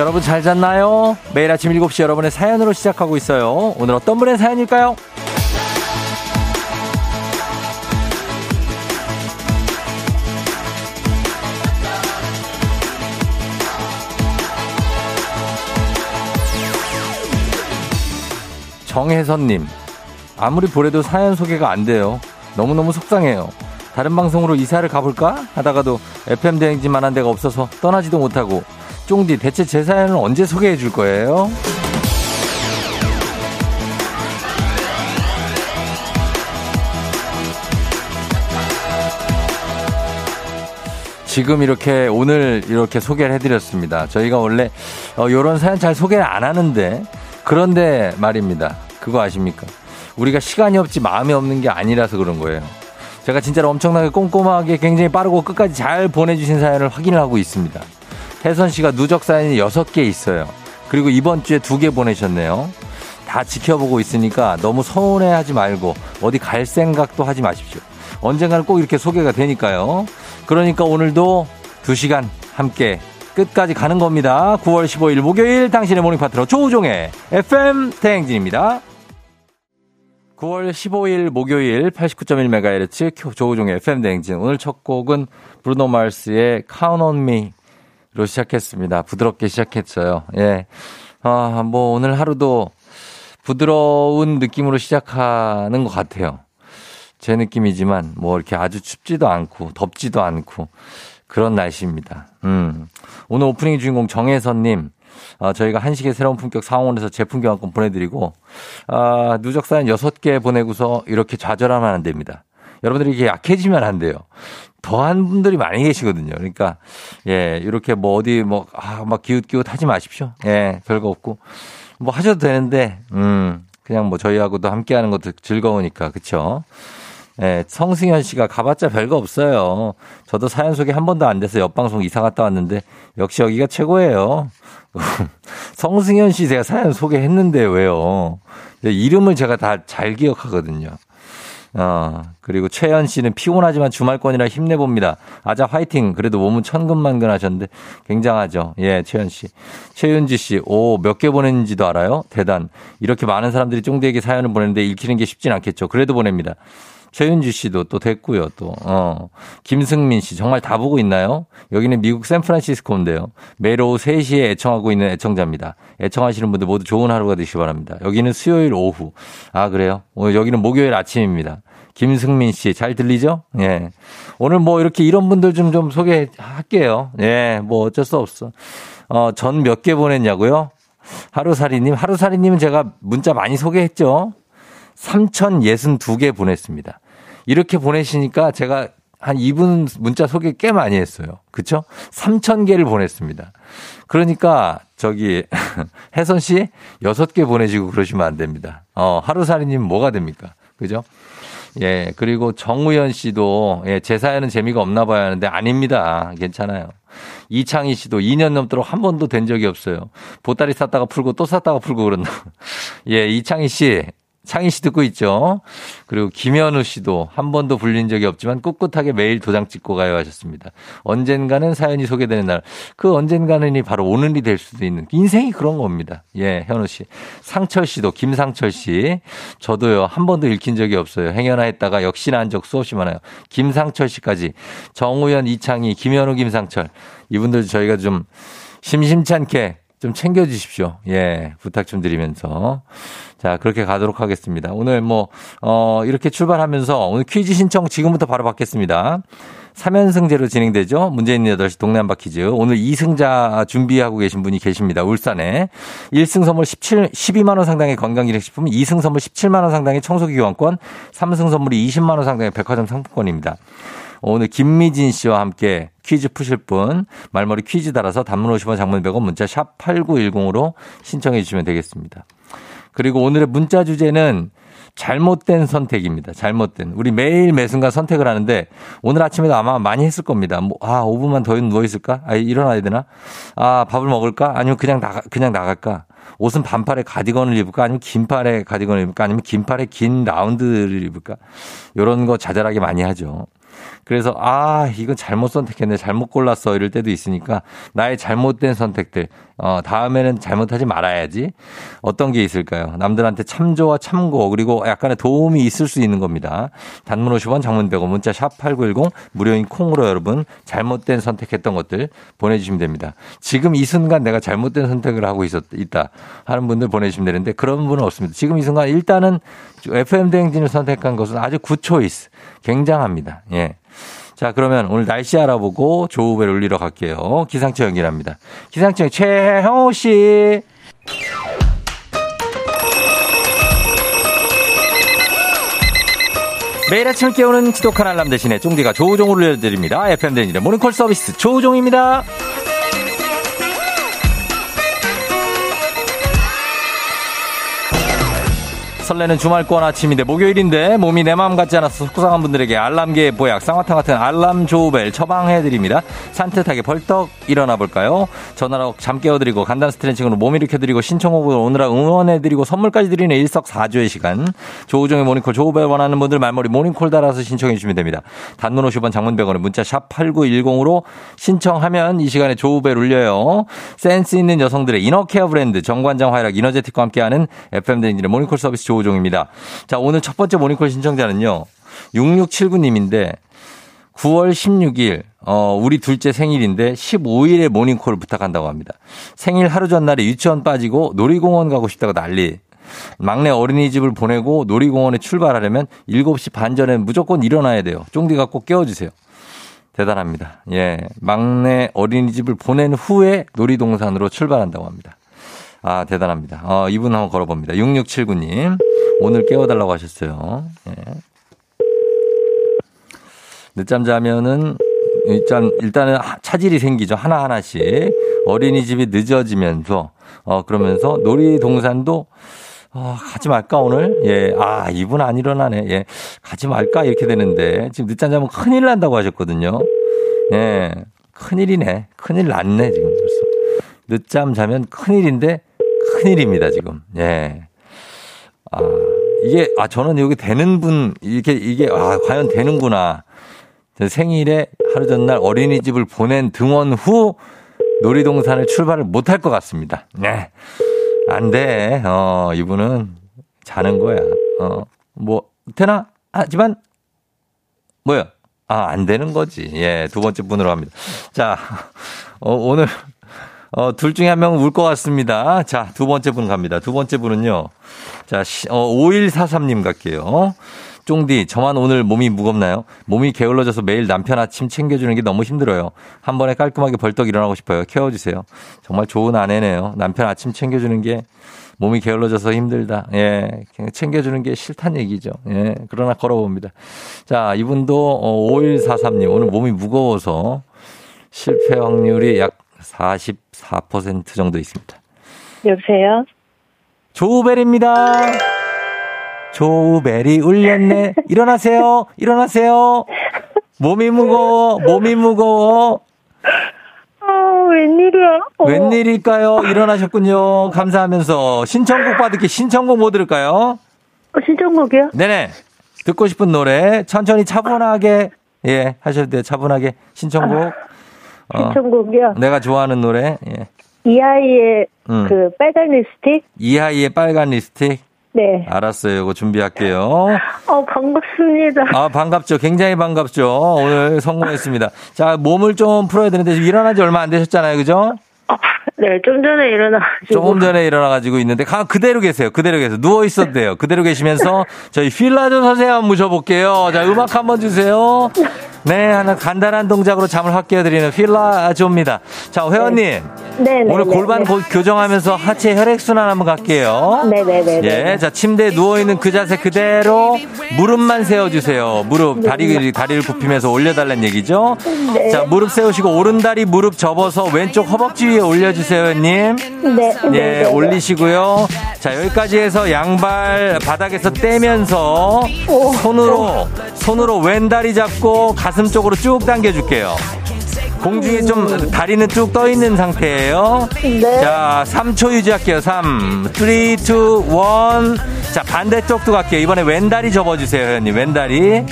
여러분 잘 잤나요? 매일 아침 7시 여러분의 사연으로 시작하고 있어요. 오늘 어떤 분의 사연일까요? 정혜선님, 아무리 보래도 사연 소개가 안 돼요. 너무너무 속상해요. 다른 방송으로 이사를 가볼까? 하다가도 FM 대행진만 한 데가 없어서 떠나지도 못하고. 쫑디, 대체 제 사연을 언제 소개해 줄 거예요? 지금 이렇게 오늘 이렇게 소개를 해드렸습니다. 저희가 원래 이런 사연 잘 소개를 안 하는데, 그런데 말입니다. 그거 아십니까? 우리가 시간이 없지 마음이 없는 게 아니라서 그런 거예요. 제가 진짜로 엄청나게 꼼꼼하게 굉장히 빠르고 끝까지 잘 보내주신 사연을 확인을 하고 있습니다. 혜선 씨가 누적 사연이 6개 있어요. 그리고 이번 주에 2개 보내셨네요. 다 지켜보고 있으니까 너무 서운해하지 말고 어디 갈 생각도 하지 마십시오. 언젠가는 꼭 이렇게 소개가 되니까요. 그러니까 오늘도 2시간 함께 끝까지 가는 겁니다. 9월 15일 목요일 당신의 모닝 파트너 조우종의 FM 대행진입니다. 9월 15일 목요일 89.1MHz 조우종의 FM 대행진. 오늘 첫 곡은 브루노 마스의 Count on Me로 시작했습니다. 부드럽게 시작했어요. 예. 뭐 오늘 하루도 부드러운 느낌으로 시작하는 것 같아요. 제 느낌이지만 뭐 이렇게 아주 춥지도 않고 덥지도 않고 그런 날씨입니다. 오늘 오프닝 주인공 정혜선님, 저희가 한식의 새로운 품격 상원에서 제품 교환권 보내드리고, 누적 사연 6개 보내고서 이렇게 좌절하면 안 됩니다. 여러분들이 이렇게 약해지면 안 돼요. 더한 분들이 많이 계시거든요. 그러니까, 예, 이렇게 뭐 어디 뭐, 막 기웃기웃 하지 마십시오. 예, 별거 없고. 뭐 하셔도 되는데, 그냥 뭐 저희하고도 함께 하는 것도 즐거우니까, 그쵸? 네, 성승현 씨가 가봤자 별거 없어요. 저도 사연 소개 한 번도 안 돼서 옆방송 이사 갔다 왔는데 역시 여기가 최고예요. 성승현 씨 제가 사연 소개했는데 왜요? 이름을 제가 다 잘 기억하거든요. 그리고 최현 씨는 피곤하지만 주말권이라 힘내봅니다. 아자 화이팅. 그래도 몸은 천근만근 하셨는데 굉장하죠. 예, 최현 씨. 최윤지 씨. 오, 몇 개 보냈는지도 알아요? 대단. 이렇게 많은 사람들이 쫑대에게 사연을 보내는데 읽히는 게 쉽진 않겠죠. 그래도 보냅니다. 최윤주 씨도 또 됐고요. 또 김승민 씨 정말 다 보고 있나요? 여기는 미국 샌프란시스코인데요. 매일 오후 3시에 애청하고 있는 애청자입니다. 애청하시는 분들 모두 좋은 하루가 되시기 바랍니다. 여기는 수요일 오후. 아, 그래요? 여기는 목요일 아침입니다. 김승민 씨 잘 들리죠? 예. 오늘 뭐 이렇게 이런 분들 좀 소개할게요. 예. 뭐 어쩔 수 없어. 전 몇 개 보냈냐고요? 하루살이님. 하루살이님은 제가 문자 많이 소개했죠. 3,062개 보냈습니다. 이렇게 보내시니까 제가 한 이분 문자 소개 꽤 많이 했어요. 그쵸? 3,000개를 보냈습니다. 그러니까 저기 혜선 씨 6개 보내시고 그러시면 안 됩니다. 하루살이님 뭐가 됩니까? 그죠? 예, 그리고 정우현 씨도, 예, 제 사연은 재미가 없나 봐야 하는데 아닙니다. 괜찮아요. 이창희 씨도 2년 넘도록 한 번도 된 적이 없어요. 보따리 샀다가 풀고 또 샀다가 풀고 그랬나. 예, 이창희 씨. 창희 씨 듣고 있죠. 그리고 김현우 씨도 한 번도 불린 적이 없지만 꿋꿋하게 매일 도장 찍고 가요 하셨습니다. 언젠가는 사연이 소개되는 날. 그 언젠가는이 바로 오늘이 될 수도 있는. 인생이 그런 겁니다. 예, 현우 씨. 상철 씨도, 김상철 씨. 저도요. 한 번도 읽힌 적이 없어요. 행여나 했다가 역시나 한 적 수없이 많아요. 김상철 씨까지. 정우현, 이창희, 김현우, 김상철. 이분들 저희가 좀 심심찮게 좀 챙겨주십시오. 예, 부탁 좀 드리면서. 자, 그렇게 가도록 하겠습니다. 오늘 뭐, 이렇게 출발하면서 오늘 퀴즈 신청 지금부터 바로 받겠습니다. 3연승제로 진행되죠. 문제 있는 8시 동네 한바 퀴즈. 오늘 2승자 준비하고 계신 분이 계십니다. 울산에. 1승 선물 12만원 상당의 건강기능식품, 2승 선물 17만원 상당의 청소기 교환권, 3승 선물이 20만원 상당의 백화점 상품권입니다. 오늘 김미진 씨와 함께 퀴즈 푸실 분, 말머리 퀴즈 달아서 단문 50원, 장문 100원, 문자 샵 8910으로 신청해 주시면 되겠습니다. 그리고 오늘의 문자 주제는 잘못된 선택입니다. 잘못된. 우리 매일 매순간 선택을 하는데 오늘 아침에도 아마 많이 했을 겁니다. 뭐, 5분만 더 누워있을까? 일어나야 되나? 밥을 먹을까? 아니면 그냥 나갈까? 옷은 반팔에 가디건을 입을까? 아니면 긴팔에 가디건을 입을까? 아니면 긴팔에 긴 라운드를 입을까? 이런 거 자잘하게 많이 하죠. 그래서 이건 잘못 선택했네, 잘못 골랐어 이럴 때도 있으니까 나의 잘못된 선택들 다음에는 잘못하지 말아야지. 어떤 게 있을까요? 남들한테 참조와 참고 그리고 약간의 도움이 있을 수 있는 겁니다. 단문 50원, 장문 100원, 문자 샵 8910 무료인 콩으로 여러분 잘못된 선택했던 것들 보내주시면 됩니다. 지금 이 순간 내가 잘못된 선택을 하고 있다 하는 분들 보내주시면 되는데 그런 분은 없습니다. 지금 이 순간 일단은 FM 대행진을 선택한 것은 아주 굿초이스 굉장합니다. 예. 자, 그러면 오늘 날씨 알아보고 조우벨 울리러 갈게요. 기상청 연결합니다. 기상청 최형우 씨. 매일 아침을 깨우는 지독한 알람 대신에 쫑디가 조우종을 울려드립니다. FM 대행진의 모닝콜 서비스 조우종입니다. 설레는 주말권 아침인데 목요일인데 몸이 내 마음 같지 않아서 속상한 분들에게 알람계의 보약 쌍화탕 같은 알람 조우벨 처방해드립니다. 산뜻하게 벌떡 일어나볼까요? 전화로 잠 깨워드리고 간단 스트레칭으로 몸 일으켜드리고 신청곡으로 오느라 응원해드리고 선물까지 드리는 일석사조의 시간. 조우종의 모닝콜 조우벨 원하는 분들 말머리 모닝콜 달아서 신청해주시면 됩니다. 단문 50원 장문 100원에 문자 샵 8910으로 신청하면 이 시간에 조우벨 울려요. 센스 있는 여성들의 이너케어 브랜드 정관장 화이락 이너제틱과 함께하는 FM 대행진의 모닝콜 서비스 조우 종입니다. 자, 오늘 첫 번째 모닝콜 신청자는요. 6679님인데 9월 16일 우리 둘째 생일인데 15일에 모닝콜을 부탁한다고 합니다. 생일 하루 전날에 유치원 빠지고 놀이공원 가고 싶다고 난리. 막내 어린이집을 보내고 놀이공원에 출발하려면 7시 반 전에 무조건 일어나야 돼요. 쫑디가 꼭 깨워주세요. 대단합니다. 예, 막내 어린이집을 보낸 후에 놀이동산으로 출발한다고 합니다. 아, 대단합니다. 이분 한번 걸어봅니다. 6679님. 오늘 깨워달라고 하셨어요. 예. 늦잠 자면은, 일단은 차질이 생기죠. 하나하나씩. 어린이집이 늦어지면서, 그러면서 놀이동산도, 가지 말까, 오늘? 예. 아, 이분 안 일어나네. 예. 가지 말까? 이렇게 되는데. 지금 늦잠 자면 큰일 난다고 하셨거든요. 예. 큰일이네. 큰일 났네, 지금 벌써. 늦잠 자면 큰일인데, 큰일입니다, 지금. 예. 아, 저는 여기 되는 분, 과연 되는구나. 생일에 하루 전날 어린이집을 보낸 등원 후 놀이동산을 출발을 못할 것 같습니다. 네. 안 돼. 이분은 자는 거야. 되나? 하지만, 안 되는 거지. 예, 두 번째 분으로 합니다. 자, 오늘. 둘 중에 한 명은 울 것 같습니다. 자, 두 번째 분 갑니다. 두 번째 분은요. 자, 5143님 갈게요. 쫑디, 저만 오늘 몸이 무겁나요? 몸이 게을러져서 매일 남편 아침 챙겨주는 게 너무 힘들어요. 한 번에 깔끔하게 벌떡 일어나고 싶어요. 케어주세요. 정말 좋은 아내네요. 남편 아침 챙겨주는 게 몸이 게을러져서 힘들다. 예, 챙겨주는 게 싫단 얘기죠. 예, 그러나 걸어봅니다. 자, 이분도 5143님. 오늘 몸이 무거워서 실패 확률이 약 44% 정도 있습니다. 여보세요? 조우벨입니다. 조우벨이 울렸네. 일어나세요. 일어나세요. 몸이 무거워. 몸이 무거워. 아, 웬일이야. 웬일일까요? 일어나셨군요. 감사하면서. 신청곡 받을게요. 신청곡 뭐 들을까요? 신청곡이요? 네네. 듣고 싶은 노래. 천천히 차분하게. 예, 하셔도 돼요. 차분하게. 신청곡. 신청곡이요. 내가 좋아하는 노래. 예. 이하이의 그 빨간 립스틱. 이하이의 빨간 립스틱. 네. 알았어요. 이거 준비할게요. 반갑습니다. 아, 반갑죠. 굉장히 반갑죠. 오늘 성공했습니다. 자, 몸을 좀 풀어야 되는데 지금 일어난 지 얼마 안 되셨잖아요, 그죠? 네, 조금 전에 일어나가지고 있는데 그대로 계세요. 그대로 계세요. 누워 있어도 돼요. 그대로 계시면서 저희 필라조 선생님 한번 모셔볼게요. 자, 음악 한번 주세요. 네, 하나 간단한 동작으로 잠을 확 깨워드리는 필라조입니다. 자, 회원님. 네, 오늘 골반 교정하면서 하체 혈액순환 한번 갈게요. 네네네. 예, 자, 침대에 누워있는 그 자세 그대로 무릎만 세워주세요. 무릎, 다리를 굽히면서 올려달라는 얘기죠. 네. 자, 무릎 세우시고 오른다리 무릎 접어서 왼쪽 허벅지 위에 올려주세요, 회원님. 네. 예, 네, 올리시고요. 자, 여기까지 해서 양발 바닥에서 떼면서 손으로 왼다리 잡고 가슴 쪽으로 쭉 당겨줄게요. 공중에 좀 다리는 쭉 떠 있는 상태예요. 네. 자, 3초 유지할게요. 3, 3, 2, 1. 자, 반대쪽도 갈게요. 이번에 왼다리 접어주세요, 회원님. 왼다리.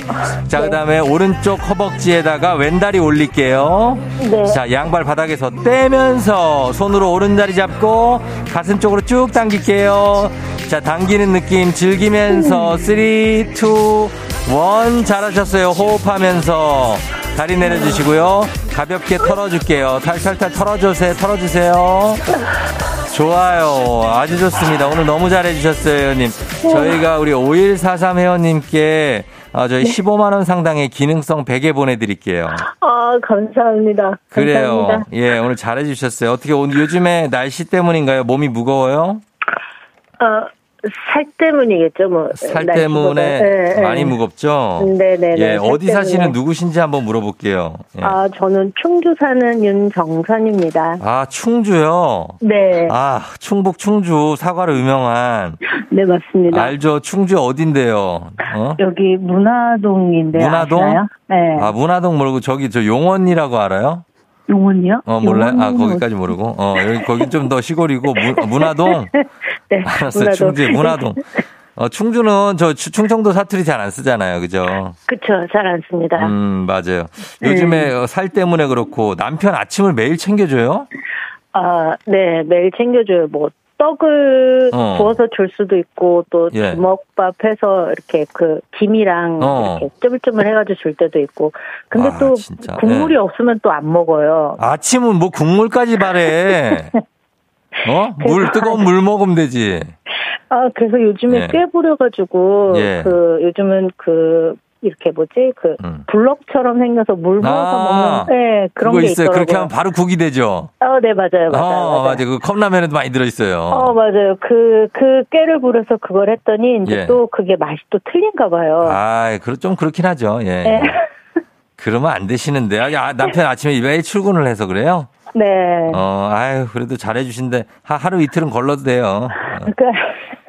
자, 그 다음에 오른쪽 허벅지에다가 왼다리 올릴게요. 네. 자, 양발 바닥에서 떼면서 손으로 오른다리 잡고 가슴 쪽으로 쭉 당길게요. 자, 당기는 느낌 즐기면서 3, 2, 1. 잘하셨어요. 호흡하면서. 다리 내려주시고요. 가볍게 털어줄게요. 탈탈탈 털어주세요. 털어주세요. 좋아요. 아주 좋습니다. 오늘 너무 잘해주셨어요, 회원님. 저희가 우리 5143 회원님께 저희 15만원 상당의 기능성 베개 보내드릴게요. 아, 감사합니다. 그래요. 감사합니다. 예, 오늘 잘해주셨어요. 어떻게 오늘 요즘에 날씨 때문인가요? 몸이 무거워요? 살 때문이겠죠, 뭐. 살 때문에 네, 많이 무겁죠? 네네네. 예, 어디 사시는 누구신지 한번 물어볼게요. 예. 아, 저는 충주 사는 윤정선입니다. 아, 충주요? 네. 아, 충북 충주 사과로 유명한. 네, 맞습니다. 알죠. 충주 어딘데요? 어? 여기 문화동인데요. 문화동? 아시나요? 네. 아, 문화동 모르고 저기 저 용원이라고 알아요? 용원이요? 몰라요? 아, 거기까지 모르고. 여기, 거긴 좀 더 시골이고, 문화동? 네. 알았어요. 문화동. 충주에, 문화동. 충주는 저 충청도 사투리 잘 안 쓰잖아요. 그죠? 그쵸. 잘 안 씁니다. 맞아요. 요즘에 살 때문에 그렇고, 남편 아침을 매일 챙겨줘요? 아, 네. 매일 챙겨줘요. 뭐, 떡을 구워서 줄 수도 있고, 또 예. 주먹밥 해서 이렇게 그 김이랑 이렇게 쩌물쩌물 해가지고 줄 때도 있고. 근데 아, 또 진짜. 국물이 네. 없으면 또 안 먹어요. 아침은 뭐 국물까지 바래. 어? 물, 뜨거운 물 먹으면 되지. 아, 그래서 요즘에 꿰부려가지고, 예. 요즘은 이렇게 뭐지? 블럭처럼 생겨서 물 부어서 먹는, 네, 그런 게 있어요. 있더라고요. 그렇게 하면 바로 국이 되죠? 네, 맞아요. 맞아요. 그 컵라면에도 많이 들어있어요. 맞아요. 그 깨를 부려서 그걸 했더니, 이제 또 그게 맛이 또 틀린가 봐요. 아, 좀 그렇긴 하죠. 예. 네. 그러면 안 되시는데. 아, 남편 아침에 매일 출근을 해서 그래요? 네. 아유, 그래도 잘해주신데, 하루 이틀은 걸러도 돼요.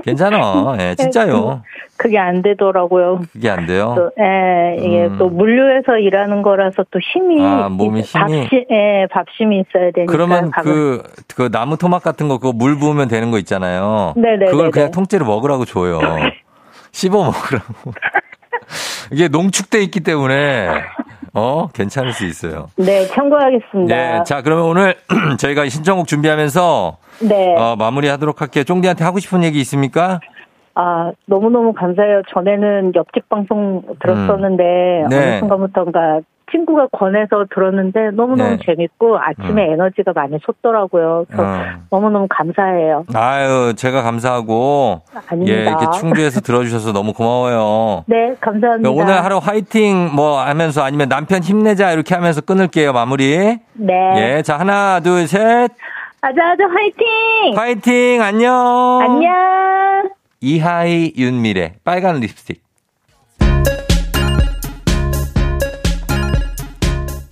괜찮아. 예, 진짜요. 그게 안 되더라고요. 그게 안 돼요? 또, 예, 이게 또 물류에서 일하는 거라서 또 힘이. 아, 몸에 힘이? 예, 밥심이 있어야 되니까. 그러면 그 나무 토막 같은 거 그거 물 부으면 되는 거 있잖아요. 네네. 그걸 그냥 통째로 먹으라고 줘요. 씹어 먹으라고. 이게 농축돼 있기 때문에. 괜찮을 수 있어요. 네, 참고하겠습니다. 네, 자, 그러면 오늘 저희가 신청곡 준비하면서 네. 마무리하도록 할게요. 쫑디한테 하고 싶은 얘기 있습니까? 아, 너무너무 감사해요. 전에는 옆집 방송 들었었는데 어느 순간부터인가 친구가 권해서 들었는데 너무너무 재밌고 아침에 에너지가 많이 솟더라고요. 그래서 너무너무 감사해요. 아유, 제가 감사하고. 아닙니다. 예, 이렇게 충주에서 들어주셔서 너무 고마워요. 네, 감사합니다. 오늘 하루 화이팅 뭐 하면서 아니면 남편 힘내자 이렇게 하면서 끊을게요, 마무리. 네. 예, 자, 하나, 둘, 셋. 아자아자 화이팅! 화이팅! 안녕! 안녕! 이하이 윤미래, 빨간 립스틱.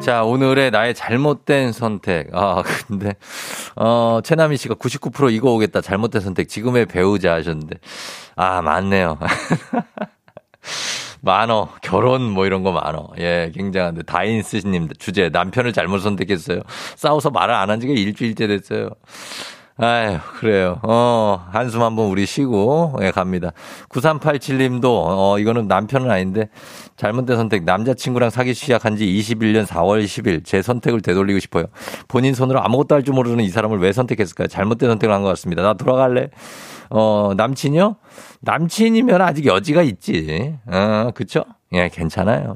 자, 오늘의 나의 잘못된 선택. 아, 근데 최나미 씨가 99% 이거 오겠다. 잘못된 선택. 지금의 배우자 하셨는데. 아, 맞네요. 많어. 결혼 뭐 이런 거 많어. 예, 굉장한데. 다인스님 주제. 남편을 잘못 선택했어요. 싸워서 말을 안 한 지가 일주일째 됐어요. 아유, 그래요. 한숨 한번 우리 쉬고, 예, 갑니다. 9387님도, 이거는 남편은 아닌데, 잘못된 선택. 남자친구랑 사귀 시작한 지 21년 4월 10일. 제 선택을 되돌리고 싶어요. 본인 손으로 아무것도 할 줄 모르는 이 사람을 왜 선택했을까요? 잘못된 선택을 한 것 같습니다. 나 돌아갈래? 남친이요? 남친이면 아직 여지가 있지. 그쵸? 예, 괜찮아요.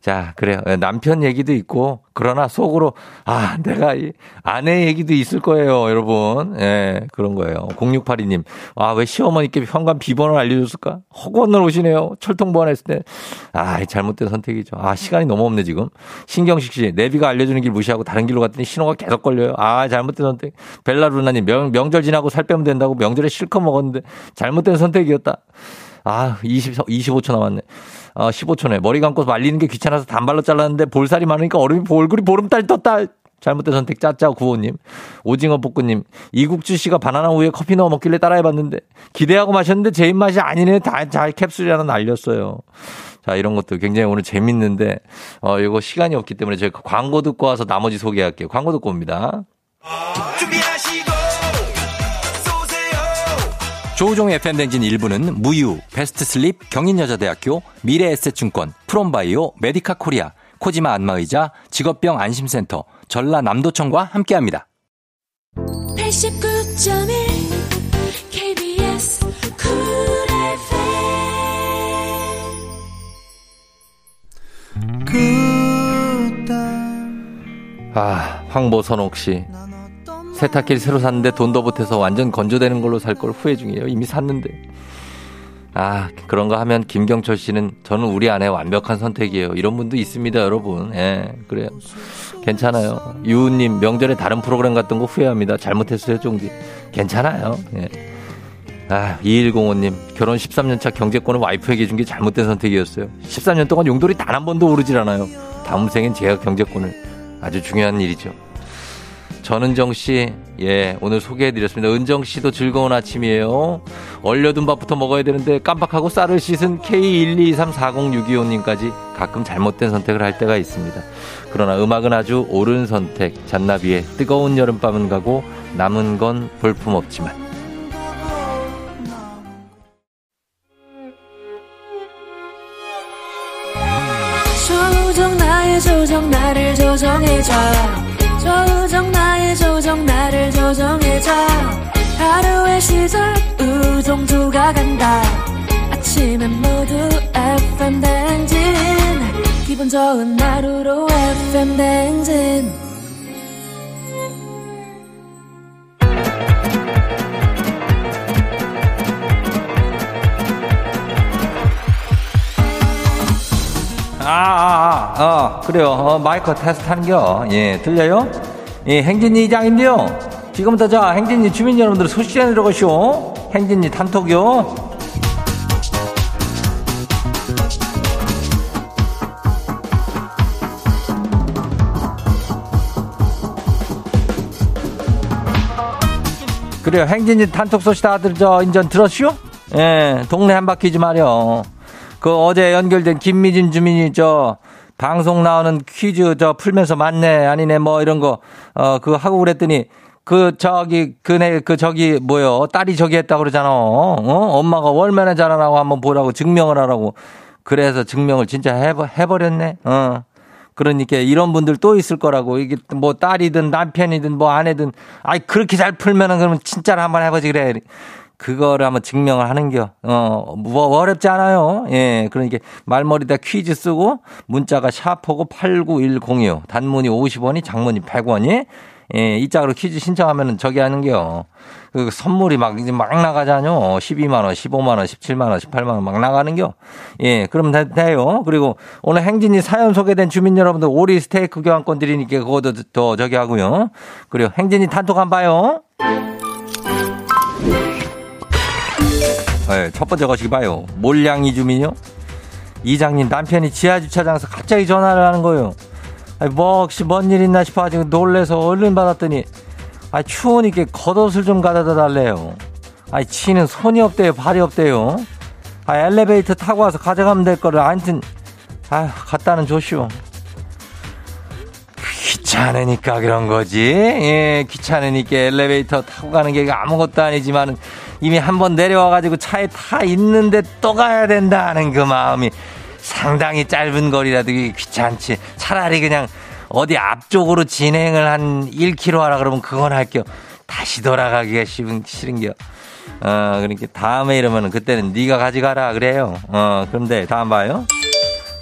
자, 그래요. 남편 얘기도 있고, 그러나 속으로, 아, 내가 이 아내 얘기도 있을 거예요, 여러분. 예, 그런 거예요. 0682님, 아, 왜 시어머니께 현관 비번을 알려줬을까? 허구한 날 오시네요. 철통보안했을 때. 아, 잘못된 선택이죠. 아, 시간이 너무 없네, 지금. 신경식 씨, 내비가 알려주는 길 무시하고 다른 길로 갔더니 신호가 계속 걸려요. 아, 잘못된 선택. 벨라루나님, 명절 지나고 살 빼면 된다고 명절에 실컷 먹었는데, 잘못된 선택이었다. 아, 25초 남았네. 15초네. 머리 감고 말리는 게 귀찮아서 단발로 잘랐는데 볼살이 많으니까 얼굴이 보름달 떴다. 잘못된 선택. 짜짜 구호님. 오징어 볶음님. 이국주 씨가 바나나 우유에 커피 넣어 먹길래 따라해봤는데 기대하고 마셨는데 제 입맛이 아니네. 다 캡슐이 하나 날렸어요. 자, 이런 것도 굉장히 오늘 재밌는데 이거 시간이 없기 때문에 저희 광고 듣고 와서 나머지 소개할게요. 광고 듣고 옵니다. 조우종 FM 대행진 1부는 무유, 베스트슬립, 경인여자대학교, 미래에셋증권, 프롬바이오, 메디카 코리아, 코지마 안마의자, 직업병 안심센터, 전라남도청과 함께합니다. 89.1 KBS 쿨 FM. 아, 황보선옥 씨. 세탁기를 새로 샀는데 돈도 못해서 완전 건조되는 걸로 살 걸 후회 중이에요. 이미 샀는데. 아, 그런가 하면 김경철 씨는 저는 우리 아내 완벽한 선택이에요. 이런 분도 있습니다, 여러분. 예, 그래요. 괜찮아요. 유은님, 명절에 다른 프로그램 갔던 거 후회합니다. 잘못했어요, 종지. 괜찮아요. 예. 아, 2105님, 결혼 13년차 경제권을 와이프에게 준 게 잘못된 선택이었어요. 13년 동안 용돌이 단 한 번도 오르질 않아요. 다음 생엔 제가 경제권을. 아주 중요한 일이죠. 전은정 씨, 예, 오늘 소개해드렸습니다. 은정 씨도 즐거운 아침이에요. 얼려둔 밥부터 먹어야 되는데 깜빡하고 쌀을 씻은 K12234065님까지 가끔 잘못된 선택을 할 때가 있습니다. 그러나 음악은 아주 옳은 선택. 잔나비의 뜨거운 여름밤은 가고 남은 건 볼품없지만. 조우종 나의 조정 나를 조정해줘. 조우종 나의 조정 나를 조정해줘. 하루의 시절 우종조가 간다. 아침엔 모두 FM 대행진. 기분 좋은 하루로 FM 대행진. 그래요. 마이크 테스트 한겨. 예, 들려요? 예, 행진이 이장인데요. 지금부터 자, 행진이 주민 여러분들 소식에 들어가시오. 행진이 단톡이요. 그래요. 행진이 단톡 소식 다들 저 인전 들었시오? 예, 동네 한 바퀴지 말이요. 그 어제 연결된 김미진 주민이 저 방송 나오는 퀴즈 저 풀면서 맞네 아니네 뭐 이런 거 그거 하고 그랬더니 딸이 저기 했다 그러잖아. 엄마가 월면에 잘하라고 한번 보라고 증명을 하라고. 그래서 증명을 진짜 해버렸네. 그러니까 이런 분들 또 있을 거라고. 이게 뭐 딸이든 남편이든 뭐 아내든 아이 그렇게 잘 풀면은 그러면 진짜로 한번 해보지 그래. 그거를 한번 증명을 하는겨. 뭐 어렵지 않아요. 예, 그러니까 말머리다 퀴즈 쓰고 문자가 샤프고 89102. 단문이 50원이 장문이 100원이 예, 이 짝으로 퀴즈 신청하면은 저기 하는겨. 그 선물이 막 이제 막 나가잖요. 12만 원, 15만 원, 17만 원, 18만 원 막 나가는겨. 예, 그럼 돼요. 그리고 오늘 행진이 사연 소개된 주민 여러분들 오리 스테이크 교환권 드리니까 그것도 더 저기 하고요. 그리고 행진이 단톡 한번 봐요. 네, 첫 번째 거시기 봐요. 몰량이 주민요. 이장님 남편이 지하주차장에서 갑자기 전화를 하는 거예요. 아니, 뭐 혹시 뭔 일 있나 싶어가지고 놀래서 얼른 받았더니 아 추우니까 겉옷을 좀 가져다 달래요. 아니 치는 손이 없대요, 발이 없대요. 아 엘리베이터 타고 와서 가져가면 될 거를 아무튼 아 갖다는 조시오. 귀찮으니까 그런 거지. 예, 귀찮으니까 엘리베이터 타고 가는 게 아무것도 아니지만 이미 한번 내려와가지고 차에 타 있는데 또 가야 된다는 그 마음이 상당히 짧은 거리라도 귀찮지. 차라리 그냥 어디 앞쪽으로 진행을 한 1km 하라 그러면 그건 할게요. 다시 돌아가기가 싫은겨. 그러니까 다음에 이러면 그때는 네가 가져가라 그래요. 그런데 다음 봐요.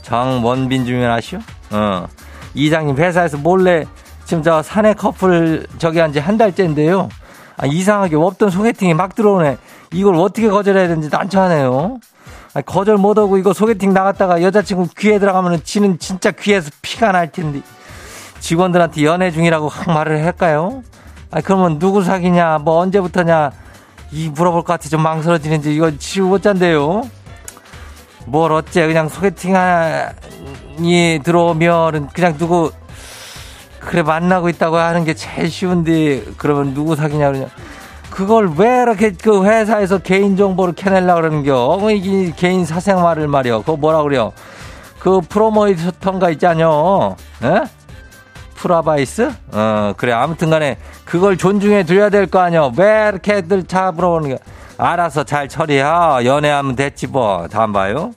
정원빈 주면 아시오? 이장님 회사에서 몰래 지금 저 사내 커플 저기 한 지 한 달째인데요. 아, 이상하게 없던 소개팅이 막 들어오네. 이걸 어떻게 거절해야 되는지 난처하네요. 아, 거절 못하고 이거 소개팅 나갔다가 여자친구 귀에 들어가면 지는 진짜 귀에서 피가 날 텐데 직원들한테 연애 중이라고 확 말을 할까요? 아, 그러면 누구 사귀냐 뭐 언제부터냐 이 물어볼 것 같아 좀 망설여지는지 이거 지우 못 잔대요. 뭘 어째 그냥 소개팅이 들어오면 그냥 누구 그래 만나고 있다고 하는 게 제일 쉬운데 그러면 누구 사귀냐 그러냐 그걸 왜 이렇게 그 회사에서 개인 정보를 캐내려고 그러는겨. 이 개인 사생활을 말이요. 그거 뭐라 그래요? 그 프로모이터인가 있잖여. 에? 프라바이스? 그래 아무튼간에 그걸 존중해 드려야 될 거 아니여. 왜 이렇게들 차 물어보는겨. 알아서 잘 처리해. 연애하면 됐지 뭐. 다음 봐요.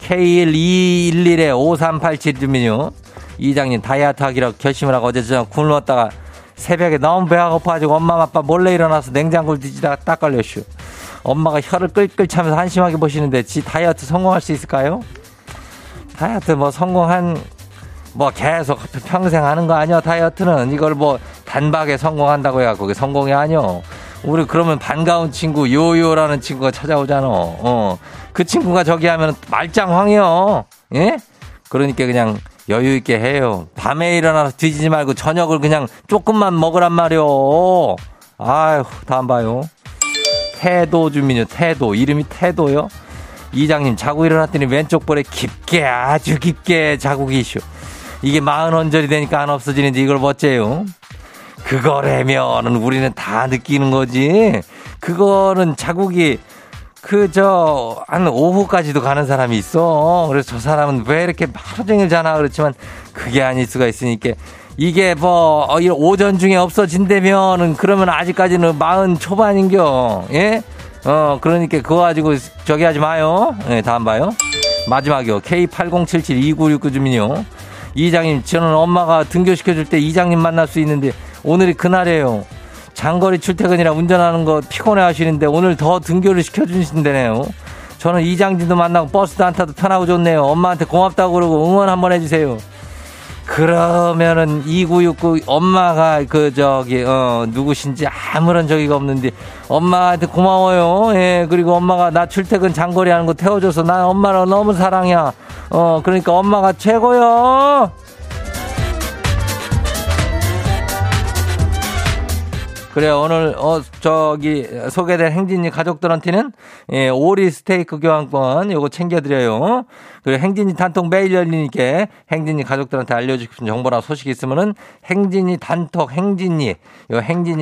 K1211-5387 주민요. 이장님 다이어트 하기로 결심을 하고 어제 저녁 굶었다가 새벽에 너무 배가 고파가지고 엄마 아빠 몰래 일어나서 냉장고를 뒤지다가 딱 걸렸슈. 엄마가 혀를 끌끌 차면서 한심하게 보시는데 지 다이어트 성공할 수 있을까요? 다이어트 뭐 성공한 뭐 계속 평생 하는 거 아니야. 다이어트는 이걸 뭐 단박에 성공한다고 해가 그게 성공이 아니여. 우리 그러면 반가운 친구 요요라는 친구가 찾아오잖아. 그 친구가 저기 하면 말짱황이요. 예? 그러니까 그냥 여유 있게 해요. 밤에 일어나서 뒤지지 말고 저녁을 그냥 조금만 먹으란 말이요. 아휴, 다음 봐요. 태도 주민요. 태도. 이름이 태도요. 이장님 자고 일어났더니 왼쪽 볼에 깊게 아주 깊게 자국이 있슈. 이게 마흔 언저리 되니까 안 없어지는데 이걸 어째요? 그거라면은 우리는 다 느끼는 거지. 그거는 자국이 한 오후까지도 가는 사람이 있어. 그래서 저 사람은 왜 이렇게 하루 종일 자나 그렇지만 그게 아닐 수가 있으니까 이게 뭐 오전 중에 없어진다면은 그러면 아직까지는 마흔 초반인겨. 예? 그러니까 그거 가지고 저기 하지 마요. 예, 다음 봐요. 마지막이요. K80772969 주민요. 이장님 저는 엄마가 등교시켜줄 때 이장님 만날 수 있는데 오늘이 그날이에요. 장거리 출퇴근이라 운전하는 거 피곤해 하시는데 오늘 더 등교를 시켜주신다네요. 저는 이장님도 만나고 버스도 안 타도 편하고 좋네요. 엄마한테 고맙다고 그러고 응원 한번 해주세요. 그러면은 2969 엄마가 누구신지 아무런 저기가 없는데 엄마한테 고마워요. 예, 그리고 엄마가 나 출퇴근 장거리 하는 거 태워줘서 난 엄마를 너무 사랑해. 그러니까 엄마가 최고요. 그래 오늘 소개된 행진이 가족들한테는 예, 오리 스테이크 교환권 요거 챙겨드려요. 그리고 행진이 단톡 매일 열리니까 행진이 가족들한테 알려주고 싶은 정보나 소식이 있으면은 행진이 단톡 행진이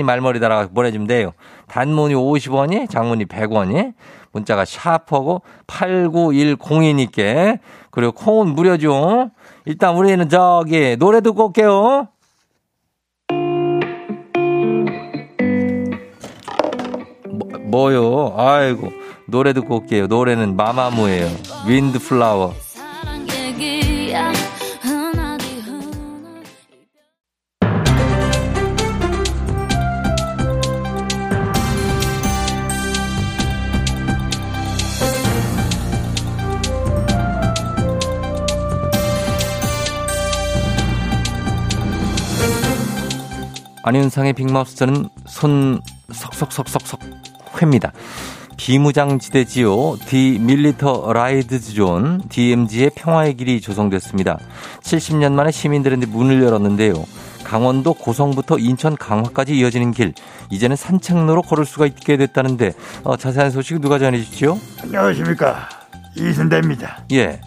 말머리 달아서 보내주면 돼요. 단문이 50원이, 장문이 100원이, 문자가 샤프하고 89102니까 그리고 콩은 무료죠. 일단 우리는 노래 듣고 올게요. 뭐요? 아이고 노래 듣고 올게요. 노래는 마마무예요. 윈드플라워. 안윤상의 빅마우스는 손 석석석석석 회입니다. 비무장지대지요 디밀리터라이드존 DMZ의 평화의 길이 조성됐습니다. 70년 만에 시민들은 문을 열었는데요. 강원도 고성부터 인천 강화까지 이어지는 길, 이제는 산책로로 걸을 수가 있게 됐다는데 자세한 소식 누가 전해주시죠? 안녕하십니까, 이순대입니다. 예,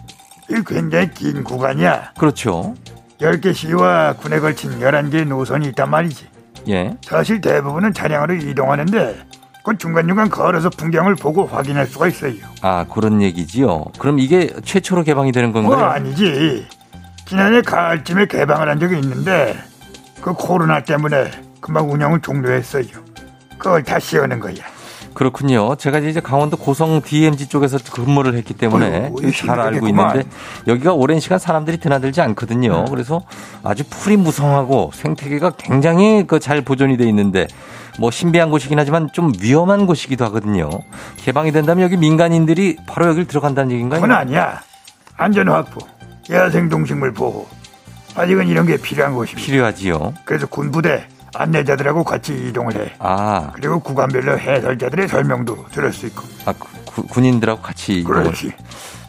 이 굉장히 긴 구간이야. 그렇죠. 10개 시와 군에 걸친 11개의 노선이 있단 말이지. 예. 사실 대부분은 차량으로 이동하는데 그건 중간중간 걸어서 풍경을 보고 확인할 수가 있어요. 아, 그런 얘기지요. 그럼 이게 최초로 개방이 되는 건가요? 아니지. 지난해 가을쯤에 개방을 한 적이 있는데 그 코로나 때문에 금방 운영을 종료했어요. 그걸 다시 여는 거야. 그렇군요. 제가 이제 강원도 고성 DMZ 쪽에서 근무를 했기 때문에 잘 알고 있는데 여기가 오랜 시간 사람들이 드나들지 않거든요. 그래서 아주 풀이 무성하고 생태계가 굉장히 잘 보존이 돼 있는데 뭐 신비한 곳이긴 하지만 좀 위험한 곳이기도 하거든요. 개방이 된다면 여기 민간인들이 바로 여길 들어간다는 얘기인가요? 그건 아니야. 안전 확보, 야생동식물 보호, 아직은 이런 게 필요한 곳입니다. 필요하지요. 그래서 군부대 안내자들하고 같이 이동을 해. 아. 그리고 구간별로 해설자들의 설명도 들을 수 있고. 아, 군인들하고 같이. 그렇지.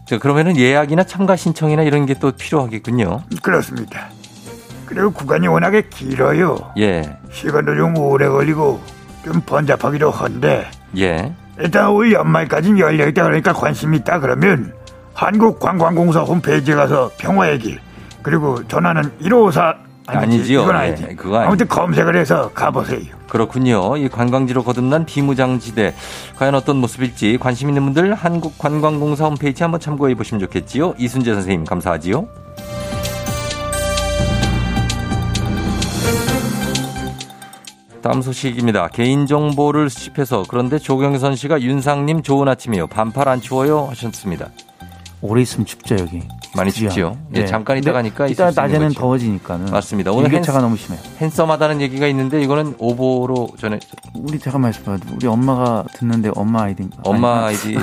자, 그러면은 예약이나 참가 신청이나 이런 게 또 필요하겠군요. 그렇습니다. 그리고 구간이 워낙에 길어요. 예. 시간도 좀 오래 걸리고 좀 번잡하기도 한데. 예. 일단 올 연말까지 열려있다 그러니까 관심 있다 그러면 한국관광공사 홈페이지에 가서 평화의 길 그리고 전화는 1554. 아니지요. 이건 아니지. 네, 그거 아무튼 검색을 해서 가보세요. 그렇군요. 이 관광지로 거듭난 비무장지대 과연 어떤 모습일지 관심 있는 분들 한국관광공사 홈페이지 한번 참고해 보시면 좋겠지요. 이순재 선생님 감사하지요. 다음 소식입니다. 개인정보를 수집해서 그런데 조경선 씨가 윤상님 좋은 아침이요. 반팔 안 추워요 하셨습니다. 오래 있으면 춥죠 여기. 많이 춥지요. 네. 예, 잠깐 있다가니까 이따 낮에는 더워지니까는. 맞습니다. 오늘 일교차가 너무 심해요. 핸섬하다는 얘기가 있는데 이거는 오보로 전에 우리 잠깐만 있어봐. 우리 엄마가 듣는데 엄마 아이디인가? 엄마 아이디.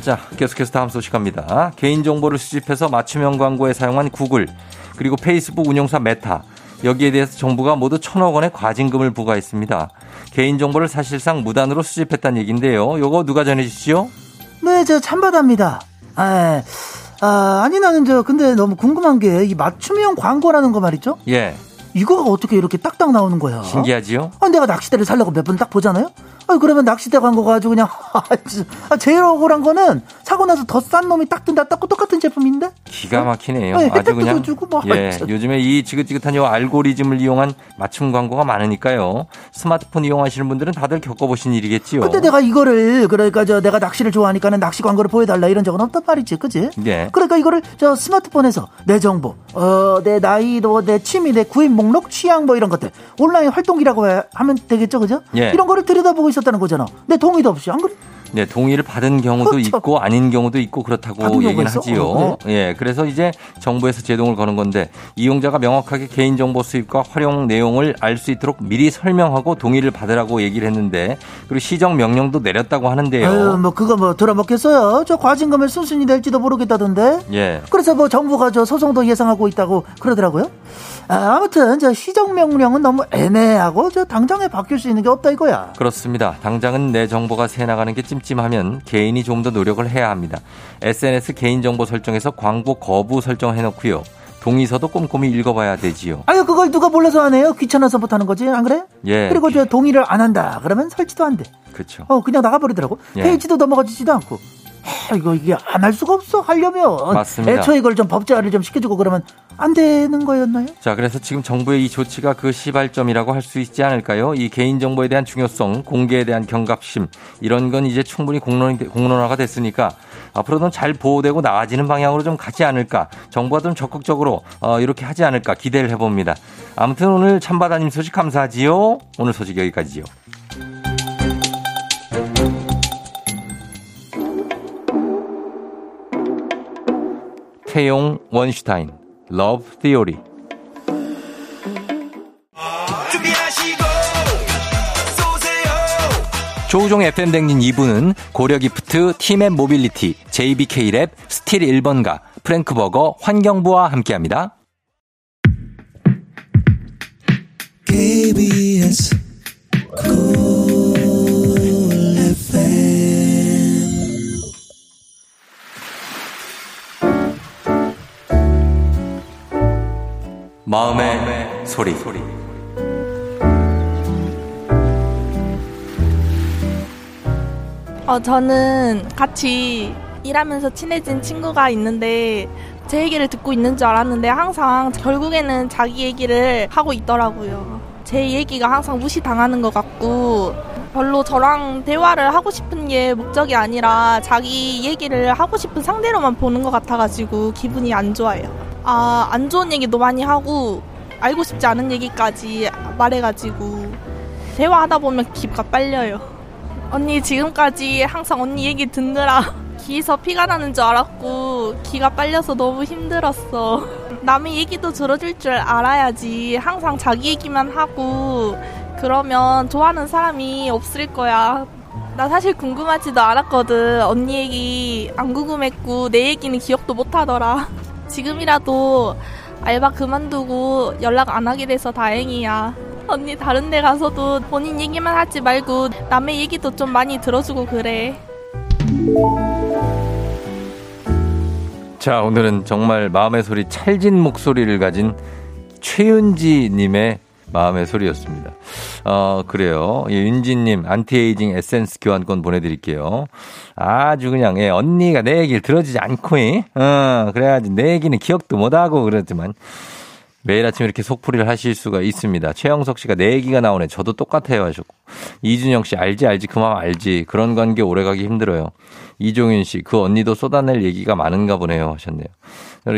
자, 계속해서 다음 소식 갑니다. 개인 정보를 수집해서 맞춤형 광고에 사용한 구글 그리고 페이스북 운용사 메타. 여기에 대해서 정부가 모두 1,000억 원의 과징금을 부과했습니다. 개인 정보를 사실상 무단으로 수집했다는 얘기인데요. 이거 누가 전해주시죠? 네, 저 찬바다입니다. 아니 나는 저 근데 너무 궁금한 게 이 맞춤형 광고라는 거 말이죠? 예. 이거가 어떻게 이렇게 딱딱 나오는 거야? 신기하지요? 아, 내가 낚싯대를 살려고 몇 번 딱 보잖아요? 아, 그러면 낚싯대 광고가 아주 그냥 제일 억울한 거는 사고 나서 더 싼 놈이 딱 뜬다 딱 똑같은 제품인데? 기가 막히네요. 네, 아주 그냥 뭐. 예, 요즘에 이 지긋지긋한 요 알고리즘을 이용한 맞춤 광고가 많으니까요. 스마트폰 이용하시는 분들은 다들 겪어보신 일이겠지요. 근데 내가 이거를 그러니까 저 내가 낚시를 좋아하니까는 낚시 광고를 보여달라 이런 적은 없단 말이지, 그치? 예. 그러니까 이거를 저 스마트폰에서 내 정보, 내 나이, 내 취미, 내 구입 목록, 취향 뭐 이런 것들 온라인 활동기라고 하면 되겠죠, 그죠? 예. 이런 거를 들여다보고 있었다는 거잖아. 내 동의도 없이, 안 그래? 네, 동의를 받은 경우도 그렇죠. 있고 아닌 경우도 있고 그렇다고 얘기는 하지요. 네. 예, 그래서 이제 정부에서 제동을 거는 건데 이용자가 명확하게 개인정보 수입과 활용 내용을 알 수 있도록 미리 설명하고 동의를 받으라고 얘기를 했는데 그리고 시정 명령도 내렸다고 하는데요. 아유, 뭐 그거 뭐 들어먹겠어요. 저 과징금에 순순히 낼지도 모르겠다던데. 예. 그래서 뭐 정부가 저 소송도 예상하고 있다고 그러더라고요. 아무튼 저 시정 명령은 너무 애매하고 저 당장에 바뀔 수 있는 게 없다 이거야. 그렇습니다. 당장은 내 정보가 새 나가는 게 찜찜하면 개인이 좀 더 노력을 해야 합니다. SNS 개인정보 설정에서 광고 거부 설정해놓고요. 동의서도 꼼꼼히 읽어봐야 되지요. 아유, 그걸 누가 몰라서 안 해요? 귀찮아서 못하는 거지, 안 그래? 예. 그리고 저 동의를 안 한다 그러면 설치도 안 돼. 그렇죠. 그냥 나가버리더라고. 예. 페이지도 넘어가지지도 않고. 이거 이게 안 할 수가 없어 하려면. 맞습니다. 애초에 이걸 좀 법제화를 좀 시켜주고 그러면 안 되는 거였나요? 자, 그래서 지금 정부의 이 조치가 그 시발점이라고 할 수 있지 않을까요? 이 개인정보에 대한 중요성, 공개에 대한 경각심 이런 건 이제 충분히 공론화가 됐으니까 앞으로는 잘 보호되고 나아지는 방향으로 좀 가지 않을까, 정부가 좀 적극적으로 이렇게 하지 않을까 기대를 해봅니다. 아무튼 오늘 참바다님 소식 감사하지요. 오늘 소식 여기까지요. 태용 원슈타인 러브 티오리. 조우종 FM 대행진 2부는 고려기프트, 팀앤모빌리티, JBK랩, 스틸 1번가, 프랭크버거, 환경부와 함께합니다. KBS Cool FM. 마음의 소리. 저는 같이 일하면서 친해진 친구가 있는데 제 얘기를 듣고 있는 줄 알았는데 항상 결국에는 자기 얘기를 하고 있더라고요. 제 얘기가 항상 무시당하는 것 같고 별로 저랑 대화를 하고 싶은 게 목적이 아니라 자기 얘기를 하고 싶은 상대로만 보는 것 같아가지고 기분이 안 좋아요. 안 좋은 얘기도 많이 하고 알고 싶지 않은 얘기까지 말해가지고 대화하다 보면 기가 빨려요. 언니 지금까지 항상 언니 얘기 듣느라 귀에서 피가 나는 줄 알았고 귀가 빨려서 너무 힘들었어. 남의 얘기도 들어줄 줄 알아야지. 항상 자기 얘기만 하고 그러면 좋아하는 사람이 없을 거야. 나 사실 궁금하지도 않았거든. 언니 얘기 안 궁금했고 내 얘기는 기억도 못하더라. 지금이라도 알바 그만두고 연락 안 하게 돼서 다행이야. 언니 다른 데 가서도 본인 얘기만 하지 말고 남의 얘기도 좀 많이 들어주고 그래. 자, 오늘은 정말 마음의 소리, 찰진 목소리를 가진 최윤지님의 마음의 소리였습니다. 그래요. 예, 윤지님, 안티에이징 에센스 교환권 보내드릴게요. 아주 그냥, 예, 언니가 내 얘기를 들어주지 않고, 그래야지 내 얘기는 기억도 못하고 그랬지만. 매일 아침 이렇게 속풀이를 하실 수가 있습니다. 최영석 씨가 내 얘기가 나오네. 저도 똑같아요 하셨고. 이준영 씨 알지 그만 알지. 그런 관계 오래가기 힘들어요. 이종윤 씨 그 언니도 쏟아낼 얘기가 많은가 보네요 하셨네요.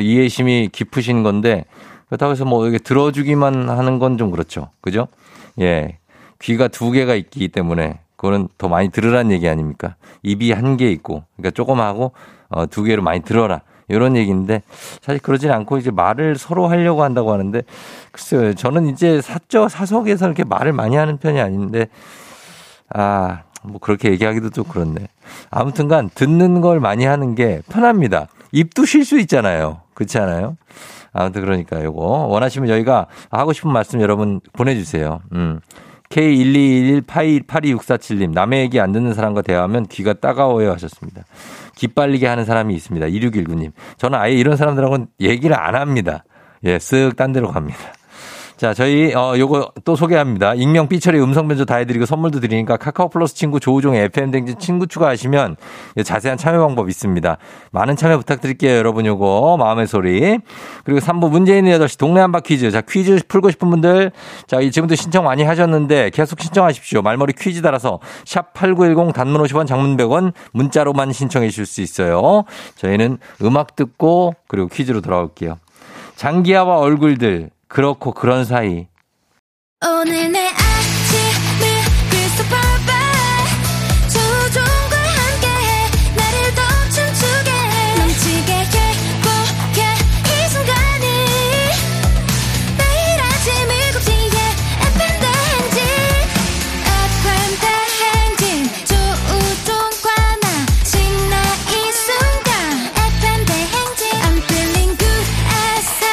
이해심이 깊으신 건데 그렇다고 해서 뭐 이게 들어주기만 하는 건 좀 그렇죠. 그죠? 예, 귀가 두 개가 있기 때문에 그거는 더 많이 들으란 얘기 아닙니까? 입이 한 개 있고 그러니까 조금 하고 두 개로 많이 들어라. 이런 얘기인데 사실 그러진 않고 이제 말을 서로 하려고 한다고 하는데 글쎄요. 저는 이제 사석에서 이렇게 말을 많이 하는 편이 아닌데 뭐 그렇게 얘기하기도 좀 그렇네. 아무튼간 듣는 걸 많이 하는 게 편합니다. 입도 쉴 수 있잖아요. 그렇지 않아요? 아무튼 그러니까 요거 원하시면 저희가 하고 싶은 말씀 여러분 보내주세요. K121182647님 남의 얘기 안 듣는 사람과 대화하면 귀가 따가워요 하셨습니다. 기빨리게 하는 사람이 있습니다. 2619님 저는 아예 이런 사람들하고는 얘기를 안 합니다. 예, 쓱 딴 데로 갑니다. 자, 저희 요거 또 소개합니다. 익명 삐처리 음성 변조 다 해드리고 선물도 드리니까 카카오 플러스 친구 조우종의 FM 대행진 친구 추가하시면 자세한 참여 방법 있습니다. 많은 참여 부탁드릴게요. 여러분 요거 마음의 소리. 그리고 3부 문재인의 8시 동네 한바 퀴즈. 자, 퀴즈 풀고 싶은 분들 자 지금도 신청 많이 하셨는데 계속 신청하십시오. 말머리 퀴즈 달아서 샵 8910 단문 50원 장문 100원 문자로만 신청해 주실 수 있어요. 저희는 음악 듣고 그리고 퀴즈로 돌아올게요. 장기하와 얼굴들. 그렇고 그런 사이 오늘 내 아침을 그래서 봐봐 조종과 함께해 나를 더 춤추게 해 넘치게 행복해 이 순간이 매일 아침 7시에 FM 대행진 FM 대행진 조우종과 나 신나 이 순간 FM 대행진 I'm feeling good as I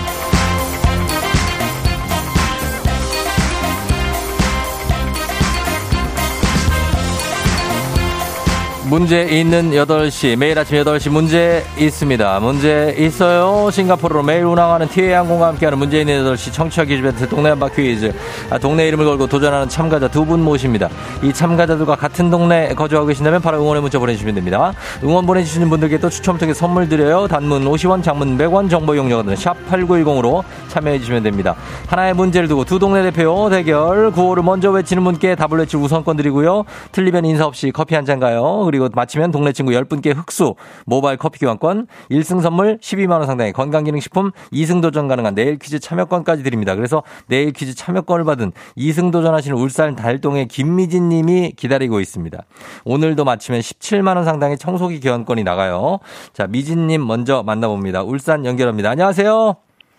문제 있는 8시 매일 아침 8시 문제 있습니다. 문제 있어요. 싱가포르로 매일 운항하는 TA 항공과 함께하는 문제 있는 8시 청취자 퀴즈 배틀 동네 한바 퀴즈. 동네 이름을 걸고 도전하는 참가자 두 분 모십니다. 이 참가자들과 같은 동네에 거주하고 계신다면 바로 응원의 문자 보내주시면 됩니다. 응원 보내주시는 분들께 또 추첨 통해 선물 드려요. 단문 50원 장문 100원 정보 이용료가 드는 샵 8910으로 참여해 주시면 됩니다. 하나의 문제를 두고 두 동네 대표 대결 구호를 먼저 외치는 분께 답을 외칠 우선권 드리고요. 틀리면 인사 없이 커피 한 잔 가요. 그리고 그리고 마치면 동네 친구 10분께 흑수, 모바일 커피 교환권, 1승 선물 12만 원 상당의 건강기능식품 2승 도전 가능한 내일 퀴즈 참여권까지 드립니다. 그래서 내일 퀴즈 참여권을 받은 2승 도전하시는 울산 달동의 김미진 님이 기다리고 있습니다. 오늘도 마치면 17만 원 상당의 청소기 교환권이 나가요. 자, 미진 님 먼저 만나봅니다. 울산 연결합니다. 안녕하세요.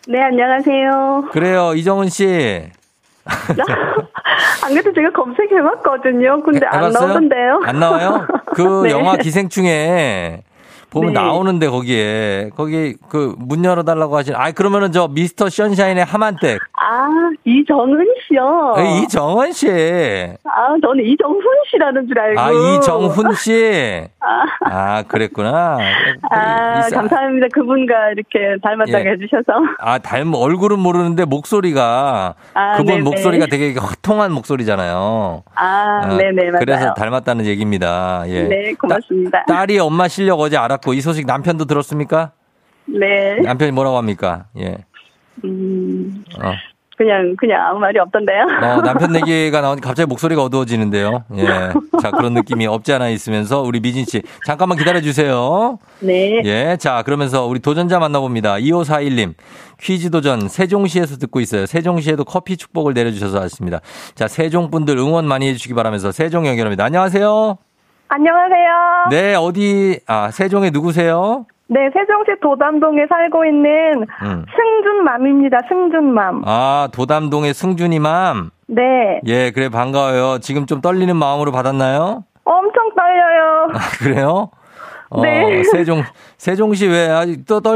네, 안녕하세요. 그래요, 이정은 씨. 안 그래도 제가 검색해봤거든요. 근데 안 나오던데요. 안 나와요? 그 네. 영화 기생충에 보면 네. 나오는데 거기 그 문 열어달라고 하신. 아, 그러면은 저 미스터 션샤인의 하만댁. 아, 이정은 씨요. 네, 이정은 씨. 아, 저는 이정훈 씨라는 줄 알고. 아, 이정훈 씨. 아, 그랬구나. 아, 감사합니다. 그분과 이렇게 닮았다고 예. 해주셔서. 아, 닮은 얼굴은 모르는데 목소리가 그분 네네. 목소리가 되게 허통한 목소리잖아요. 아, 네네 맞아요. 그래서 닮았다는 얘기입니다. 예. 네, 고맙습니다. 딸이 엄마 실력 어제 알았고 이 소식 남편도 들었습니까? 네. 남편이 뭐라고 합니까? 예. 그냥 아무 말이 없던데요. 남편 얘기가 나오니까 갑자기 목소리가 어두워지는데요. 예. 자, 그런 느낌이 없지 않아 있으면서 우리 미진 씨 잠깐만 기다려 주세요. 네. 예. 자, 그러면서 우리 도전자 만나봅니다. 2541님. 퀴즈 도전 세종시에서 듣고 있어요. 세종시에도 커피 축복을 내려 주셔서 아쉽습니다. 자, 세종 분들 응원 많이 해 주시기 바라면서 세종 연결합니다. 안녕하세요. 안녕하세요. 네, 세종에 누구세요? 네, 세종시 도담동에 살고 있는 승준맘입니다. 승준맘. 아, 도담동의 승준이맘? 네. 예, 그래, 반가워요. 지금 좀 떨리는 마음으로 받았나요? 엄청 떨려요. 아, 그래요? 네. 세종시 왜,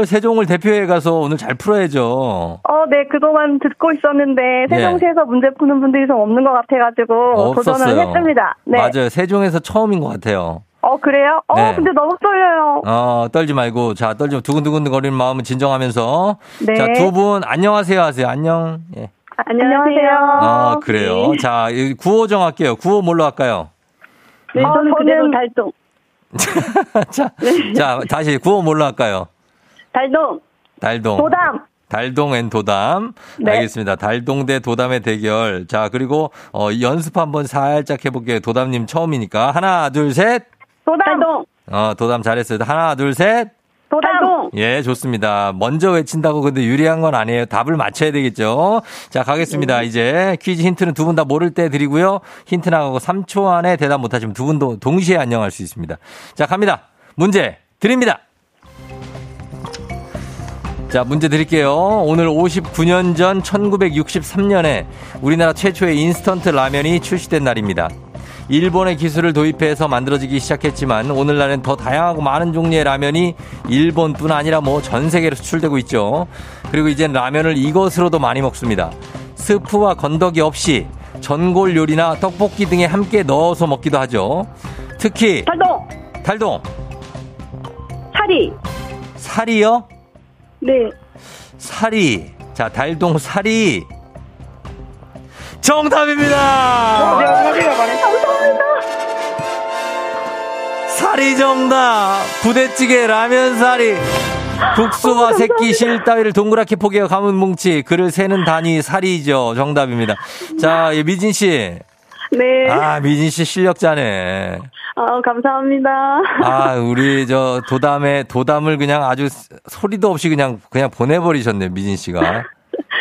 세종을 대표해 가서 오늘 잘 풀어야죠. 네, 그동안 듣고 있었는데, 세종시에서 예. 문제 푸는 분들이 좀 없는 것 같아가지고, 없었어요. 도전을 했습니다. 네. 맞아요. 세종에서 처음인 것 같아요. 그래요? 네. 근데 너무 떨려요. 떨지 말고. 자, 떨지 두근두근 거리는 마음은 진정하면서. 네. 자, 두 분 안녕하세요 하세요. 안녕. 예. 안녕하세요. 그래요. 네. 자, 구호 정할게요. 구호 뭘로 할까요? 네, 저는 그대로 달동. 자, 네. 자, 다시 구호 뭘로 할까요? 달동. 도담. 달동 앤 도담. 네. 알겠습니다. 달동 대 도담의 대결. 자, 그리고 연습 한번 살짝 해볼게요. 도담님 처음이니까. 하나, 둘, 셋. 도담. 도담 잘했어요. 하나, 둘, 셋. 도담. 예, 좋습니다. 먼저 외친다고 근데 유리한 건 아니에요. 답을 맞춰야 되겠죠. 자, 가겠습니다. 이제 퀴즈 힌트는 두 분 다 모를 때 드리고요. 힌트 나가고 3초 안에 대답 못하시면 두 분도 동시에 안녕할 수 있습니다. 자, 갑니다. 문제 드립니다. 자, 문제 드릴게요. 오늘 59년 전 1963년에 우리나라 최초의 인스턴트 라면이 출시된 날입니다. 일본의 기술을 도입해서 만들어지기 시작했지만 오늘날엔 더 다양하고 많은 종류의 라면이 일본뿐 아니라 뭐 전 세계로 수출되고 있죠. 그리고 이젠 라면을 이것으로도 많이 먹습니다. 스프와 건더기 없이 전골 요리나 떡볶이 등에 함께 넣어서 먹기도 하죠. 특히 달동 사리요? 네, 사리. 자, 달동 사리 정답입니다. 감사합니다. 사리 정답. 부대찌개 라면 사리. 국수와 새끼 실 따위를 동그랗게 포개어 감은 뭉치. 그를 세는 단위 사리죠. 정답입니다. 자, 예, 미진 씨. 네. 아, 미진 씨 실력자네. 감사합니다. 아, 우리 도담을 그냥 아주 소리도 없이 그냥 보내버리셨네요, 미진 씨가.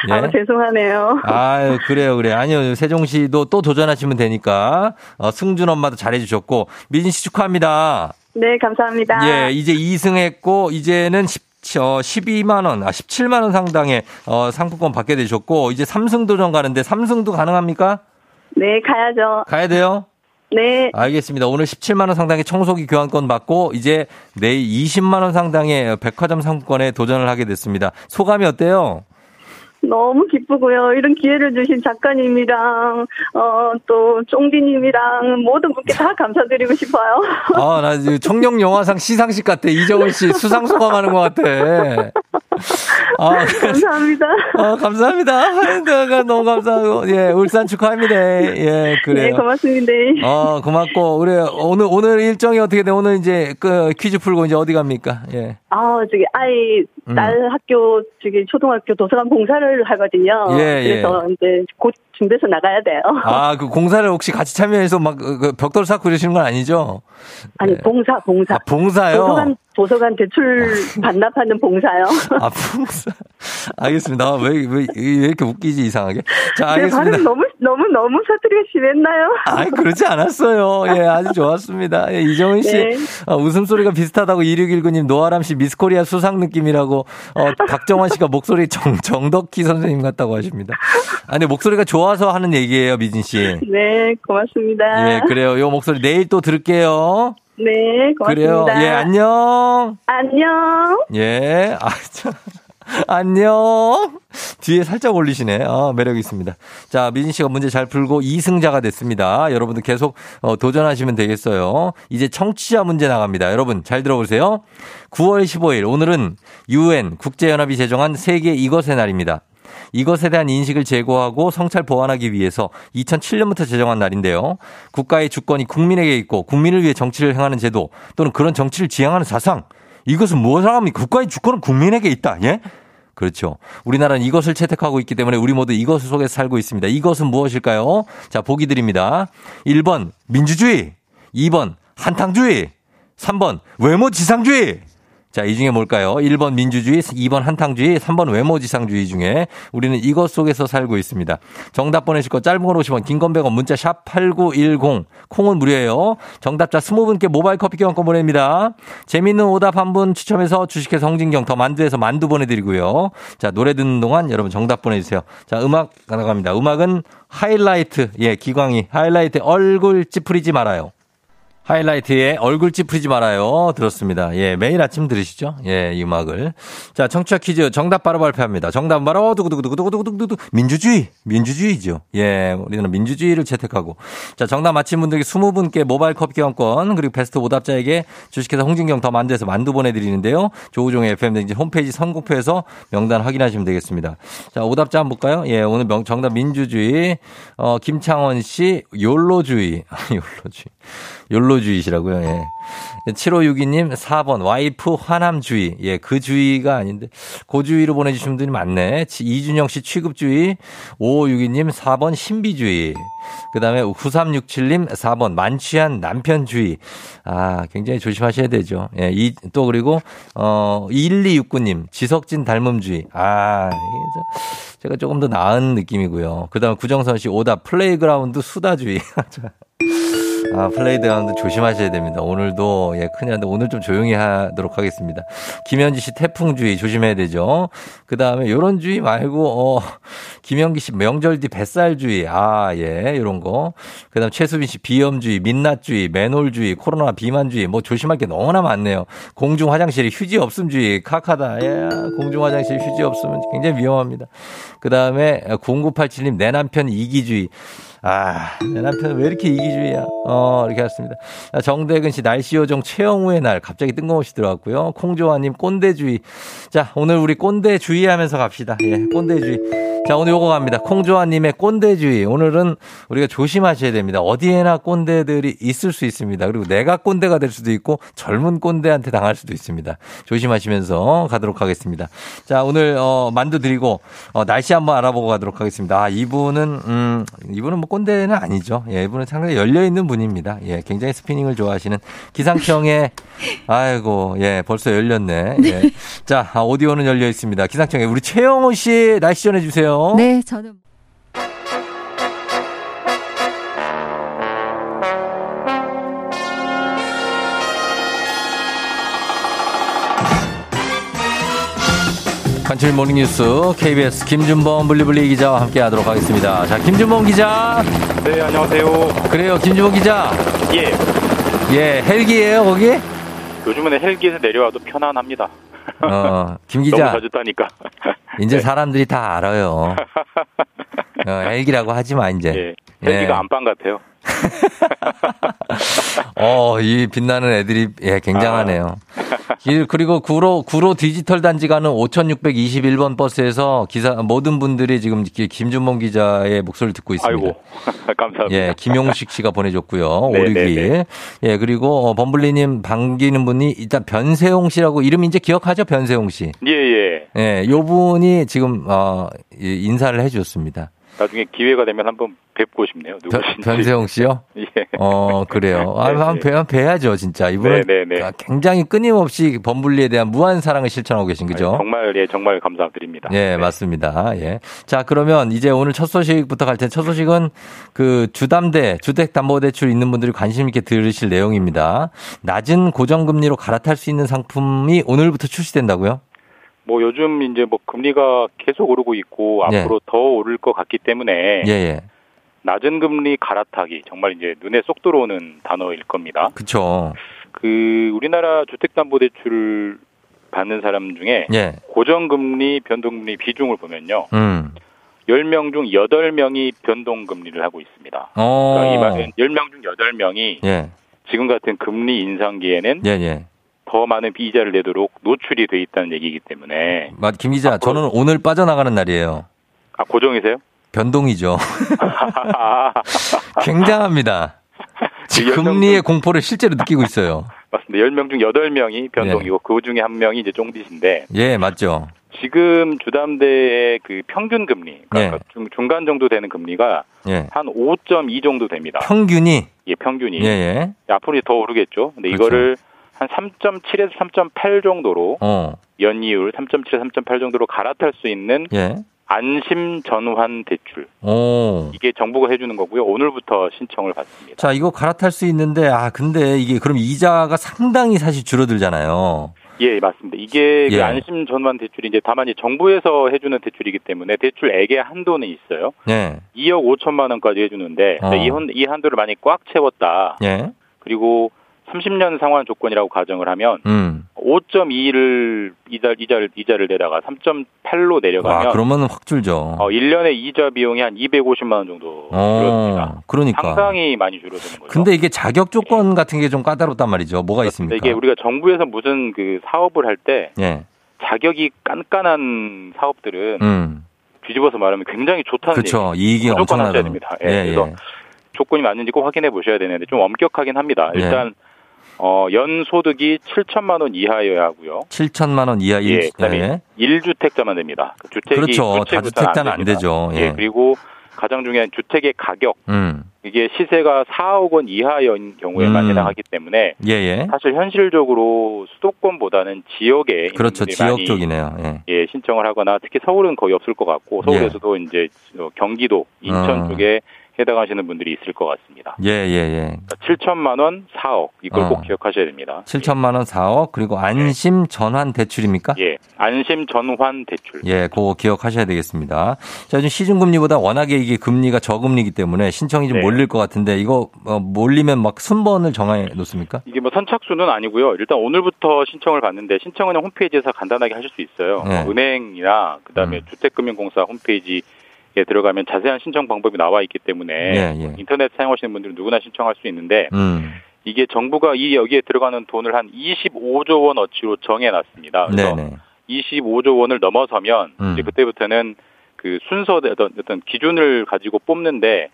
예? 죄송하네요. 아유, 그래요. 아니요, 세종시도 또 도전하시면 되니까. 승준 엄마도 잘해주셨고. 미진 씨 축하합니다. 네, 감사합니다. 예, 이제 2승 했고, 이제는 17만 원 상당의 상품권 받게 되셨고, 이제 3승 도전 가는데 3승도 가능합니까? 네, 가야죠. 가야 돼요? 네. 알겠습니다. 오늘 17만 원 상당의 청소기 교환권 받고 이제 내일 20만 원 상당의 백화점 상품권에 도전을 하게 됐습니다. 소감이 어때요? 너무 기쁘고요. 이런 기회를 주신 작가님이랑 또 쫑디님이랑 모든 분께 다 감사드리고 싶어요. 아, 나 지금 청룡영화상 시상식 같아. 이정은 씨 수상 소감하는 것 같아. 아, 감사합니다. 아, 감사합니다. 하여튼가 너무 감사하고, 예, 울산 축하합니다. 예, 그래요. 네, 고맙습니다. 아, 고맙고, 우리 오늘 일정이 어떻게 돼? 오늘 이제 그 퀴즈 풀고 이제 어디 갑니까? 예. 아, 저기 아이 딸 학교 저기 초등학교 도서관 공사를 하거든요. 예, 예. 그래서 이제 곧 준비해서 나가야 돼요. 아, 그 공사를 혹시 같이 참여해서 막 그 벽돌 쌓고 그러시는 건 아니죠? 아니, 예. 봉사. 아, 봉사요? 도서관 대출 반납하는 봉사요. 아, 봉사. 알겠습니다. 왜 이렇게 웃기지, 이상하게? 자, 알겠습니다. 네, 발음 너무 사투리가 심했나요? 아니, 그러지 않았어요. 예, 아주 좋았습니다. 예, 이정은 씨. 네. 웃음소리가 비슷하다고 2619님, 노아람 씨 미스코리아 수상 느낌이라고, 박정환 씨가 목소리 정덕희 선생님 같다고 하십니다. 아니, 목소리가 좋아서 하는 얘기예요, 미진 씨. 네, 고맙습니다. 예, 그래요. 요 목소리 내일 또 들을게요. 네, 고맙습니다. 그래요. 예, 안녕. 안녕. 예, 아, 참. 안녕. 뒤에 살짝 올리시네. 아, 매력 있습니다. 자, 미진 씨가 문제 잘 풀고 2승자가 됐습니다. 여러분들 계속 도전하시면 되겠어요. 이제 청취자 문제 나갑니다. 여러분 잘 들어보세요. 9월 15일 오늘은 UN 국제연합이 제정한 세계 이것의 날입니다. 이것에 대한 인식을 제고하고 성찰 보완하기 위해서 2007년부터 제정한 날인데요. 국가의 주권이 국민에게 있고 국민을 위해 정치를 행하는 제도 또는 그런 정치를 지향하는 사상. 이것은 무엇을 합니까? 국가의 주권은 국민에게 있다. 예? 그렇죠. 우리나라는 이것을 채택하고 있기 때문에 우리 모두 이것 속에서 살고 있습니다. 이것은 무엇일까요? 자, 보기 드립니다. 1번 민주주의, 2번 한탕주의, 3번 외모지상주의. 자, 이 중에 뭘까요? 1번 민주주의, 2번 한탕주의, 3번 외모지상주의 중에 우리는 이것 속에서 살고 있습니다. 정답 보내실 거 짧은 건 50원, 긴 건 100원, 문자 샵 8910, 콩은 무료예요. 정답자 20분께 모바일 커피 교환권 보냅니다. 재미있는 오답 한 분 추첨해서 주식회사 홍진경 더 만두에서 만두 보내드리고요. 자, 노래 듣는 동안 여러분 정답 보내주세요. 자, 음악 나갑니다. 음악은 하이라이트, 예, 기광이 하이라이트 얼굴 찌푸리지 말아요. 하이라이트에 얼굴 찌푸리지 말아요. 들었습니다. 예, 매일 아침 들으시죠? 예, 이 음악을. 자, 청취자 퀴즈 정답 바로 발표합니다. 정답 바로 두구두구두구두구두구 민주주의. 민주주의죠. 예, 우리는 민주주의를 채택하고. 자, 정답 맞힌 분들께 20분께 모바일 커피 교환권 그리고 베스트 오답자에게 주식회사 홍진경 더 만두에서 만두 보내드리는데요. 조우종의 FM 대행진 홈페이지 선곡표에서 명단 확인하시면 되겠습니다. 자, 오답자 한번 볼까요? 예, 오늘 정답 민주주의. 김창원 씨 욜로주의. 욜로주의시라고요. 예. 7562님 4번 와이프 화남주의. 예, 그 주의가 아닌데 고주의로 보내주신 분들이 많네. 이준영 씨 취급주의. 5562님 4번 신비주의. 그다음에 9367님 4번 만취한 남편주의. 아, 굉장히 조심하셔야 되죠. 예, 또 그리고 1269님 지석진 닮음주의. 아, 제가 조금 더 나은 느낌이고요. 그다음에 구정선 씨 오답 플레이그라운드 수다주의. 아, 플레이그라운드 조심하셔야 됩니다. 오늘도, 예, 큰일 났는데 오늘 좀 조용히 하도록 하겠습니다. 김현지 씨 태풍주의 조심해야 되죠. 그 다음에 요런 주의 말고, 김현기 씨 명절 뒤 뱃살주의. 아, 예, 요런 거. 그 다음 최수빈 씨 비염주의, 민낯주의, 맨홀주의, 코로나 비만주의. 뭐 조심할 게 너무나 많네요. 공중 화장실에 휴지 없음주의. 카카다. 예, 공중 화장실에 휴지 없으면 굉장히 위험합니다. 그 다음에 0987님 내 남편 이기주의. 아, 내 남편은 왜 이렇게 이기주의야? 이렇게 하셨습니다. 정대근 씨, 날씨 요정 최영우의 날. 갑자기 뜬금없이 들어왔고요. 콩조아님, 꼰대주의. 자, 오늘 우리 꼰대주의 하면서 갑시다. 예, 꼰대주의. 자, 오늘 요거 갑니다. 콩조아님의 꼰대주의. 오늘은 우리가 조심하셔야 됩니다. 어디에나 꼰대들이 있을 수 있습니다. 그리고 내가 꼰대가 될 수도 있고 젊은 꼰대한테 당할 수도 있습니다. 조심하시면서 가도록 하겠습니다. 자, 오늘, 만두 드리고, 날씨 한번 알아보고 가도록 하겠습니다. 아, 이분은 뭐 꼰대는 아니죠. 예, 이분은 상당히 열려있는 분입니다. 예, 굉장히 스피닝을 좋아하시는 기상청에, 아이고, 예, 벌써 열렸네. 예. 자, 오디오는 열려있습니다. 기상청에 우리 최영호 씨 날씨 전해주세요. 네, 저는. 간추린 모닝뉴스 KBS 김준범 블리블리 기자와 함께하도록 하겠습니다. 자, 김준범 기자. 네, 안녕하세요. 그래요, 김준범 기자. 예. 예, 헬기예요 거기? 요즘은 헬기에서 내려와도 편안합니다. 김 기자. 너무 자주 따니까. 이제 네. 사람들이 다 알아요. 헬기라고 하지 마 이제. 예. 헬기가 예. 안방 같아요. 이 빛나는 애들이 예, 굉장하네요. 그리고 구로 디지털 단지 가는 5621번 버스에서 기사 모든 분들이 지금 김준범 기자의 목소리를 듣고 있습니다. 아이고, 감사합니다. 예, 김용식 씨가 보내줬고요. 네, 562. 네. 예, 그리고 범블리님 반기는 분이 일단 변세홍 씨라고 이름 이제 기억하죠? 변세홍 씨. 예예. 예, 요 분이 지금 인사를 해주셨습니다. 나중에 기회가 되면 한번 뵙고 싶네요. 누구신지. 변세홍 씨요? 예. 그래요. 아, 한번 뵈야죠, 진짜. 이분은 굉장히 끊임없이 범블리에 대한 무한 사랑을 실천하고 계신 거죠. 아니, 정말, 예, 정말 감사드립니다. 예, 네. 맞습니다. 예. 자, 그러면 이제 오늘 첫 소식부터 갈 텐데, 첫 소식은 그 주담대, 주택담보대출 있는 분들이 관심 있게 들으실 내용입니다. 낮은 고정금리로 갈아탈 수 있는 상품이 오늘부터 출시된다고요? 뭐 요즘 이제 뭐 금리가 계속 오르고 있고 앞으로 더 오를 것 같기 때문에 낮은 금리 갈아타기 정말 이제 눈에 쏙 들어오는 단어일 겁니다. 그렇죠. 그 우리나라 주택담보대출 받는 사람 중에 고정금리, 변동금리 비중을 보면요. 10명 중 8명이 변동금리를 하고 있습니다. 그러니까 이 말은 10명 중 8명이 지금 같은 금리 인상기에는 더 많은 이자를 내도록 노출이 돼 있다는 얘기이기 때문에. 맞, 김 기자, 저는 오늘 빠져나가는 날이에요. 아, 고정이세요? 변동이죠. 굉장합니다. 지금 금리의 공포를 실제로 느끼고 있어요. 맞습니다. 10명 중 8명이 변동이고 그 중에 한 명이 이제 쫑디신데. 예, 맞죠. 지금 주담대의 그 평균 금리, 그러니까 중간 정도 되는 금리가 한 5.2 정도 됩니다. 평균이? 예, 평균이. 예. 앞으로 더 오르겠죠. 근데 그렇죠. 이거를 한 3.7에서 3.8 정도로 연이율 3.7에서 3.8 정도로 갈아탈 수 있는 안심 전환 대출. 오. 이게 정부가 해주는 거고요. 오늘부터 신청을 받습니다. 자, 이거 갈아탈 수 있는데 근데 이게 그럼 이자가 상당히 사실 줄어들잖아요. 예, 맞습니다. 이게 그 안심 전환 대출이 이제 다만 이제 정부에서 해주는 대출이기 때문에 대출액의 한도는 있어요. 2억 5천만 원까지 해주는데 이 한도를 많이 꽉 채웠다. 그리고 30년 상환 조건이라고 가정을 하면 5.2를 이자를 내다가 3.8로 내려가면 그러면 확 줄죠. 1년에 이자 비용이 한 250만 원 정도 줄어듭니다. 그러니까 상당히 많이 줄어드는 거죠. 근데 이게 자격 조건 같은 게 좀 까다롭단 말이죠. 뭐가 있습니까? 이게 우리가 정부에서 무슨 그 사업을 할 때 자격이 깐깐한 사업들은 뒤집어서 말하면 굉장히 좋다는 그렇죠. 이익이 엄청나죠. 그래서 조건이 맞는지 꼭 확인해 보셔야 되는데 좀 엄격하긴 합니다. 일단 연 소득이 7천만 원 이하여야 하고요. 7천만 원 이하. 그다음에 1주택자만 됩니다. 주택이 그렇죠. 다주택자는 안 되죠. 그리고 가장 중요한 주택의 가격. 이게 시세가 4억 원 이하인 경우에만 해당하기 때문에 사실 현실적으로 수도권보다는 지역에 그렇죠. 지역 쪽이네요. 신청을 하거나 특히 서울은 거의 없을 것 같고 서울에서도 이제 경기도, 인천 쪽에 해당하시는 분들이 있을 것 같습니다. 그러니까 7천만 원, 4억 이걸 꼭 기억하셔야 됩니다. 7천만 원, 4억 그리고 안심 전환 대출입니까? 예, 안심 전환 대출. 예, 그거 기억하셔야 되겠습니다. 자, 지금 시중 금리보다 워낙에 이게 금리가 저금리이기 때문에 신청이 좀 몰릴 것 같은데 이거 몰리면 막 순번을 정해 놓습니까? 이게 뭐 선착순은 아니고요. 일단 오늘부터 신청을 받는데 신청은 홈페이지에서 간단하게 하실 수 있어요. 은행이나 그다음에 주택금융공사 홈페이지 들어가면 자세한 신청 방법이 나와 있기 때문에 인터넷 사용하시는 분들은 누구나 신청할 수 있는데 이게 정부가 여기에 들어가는 돈을 한 25조 원 어치로 정해놨습니다. 그래서 25조 원을 넘어서면 이제 그때부터는 그 어떤 기준을 가지고 뽑는데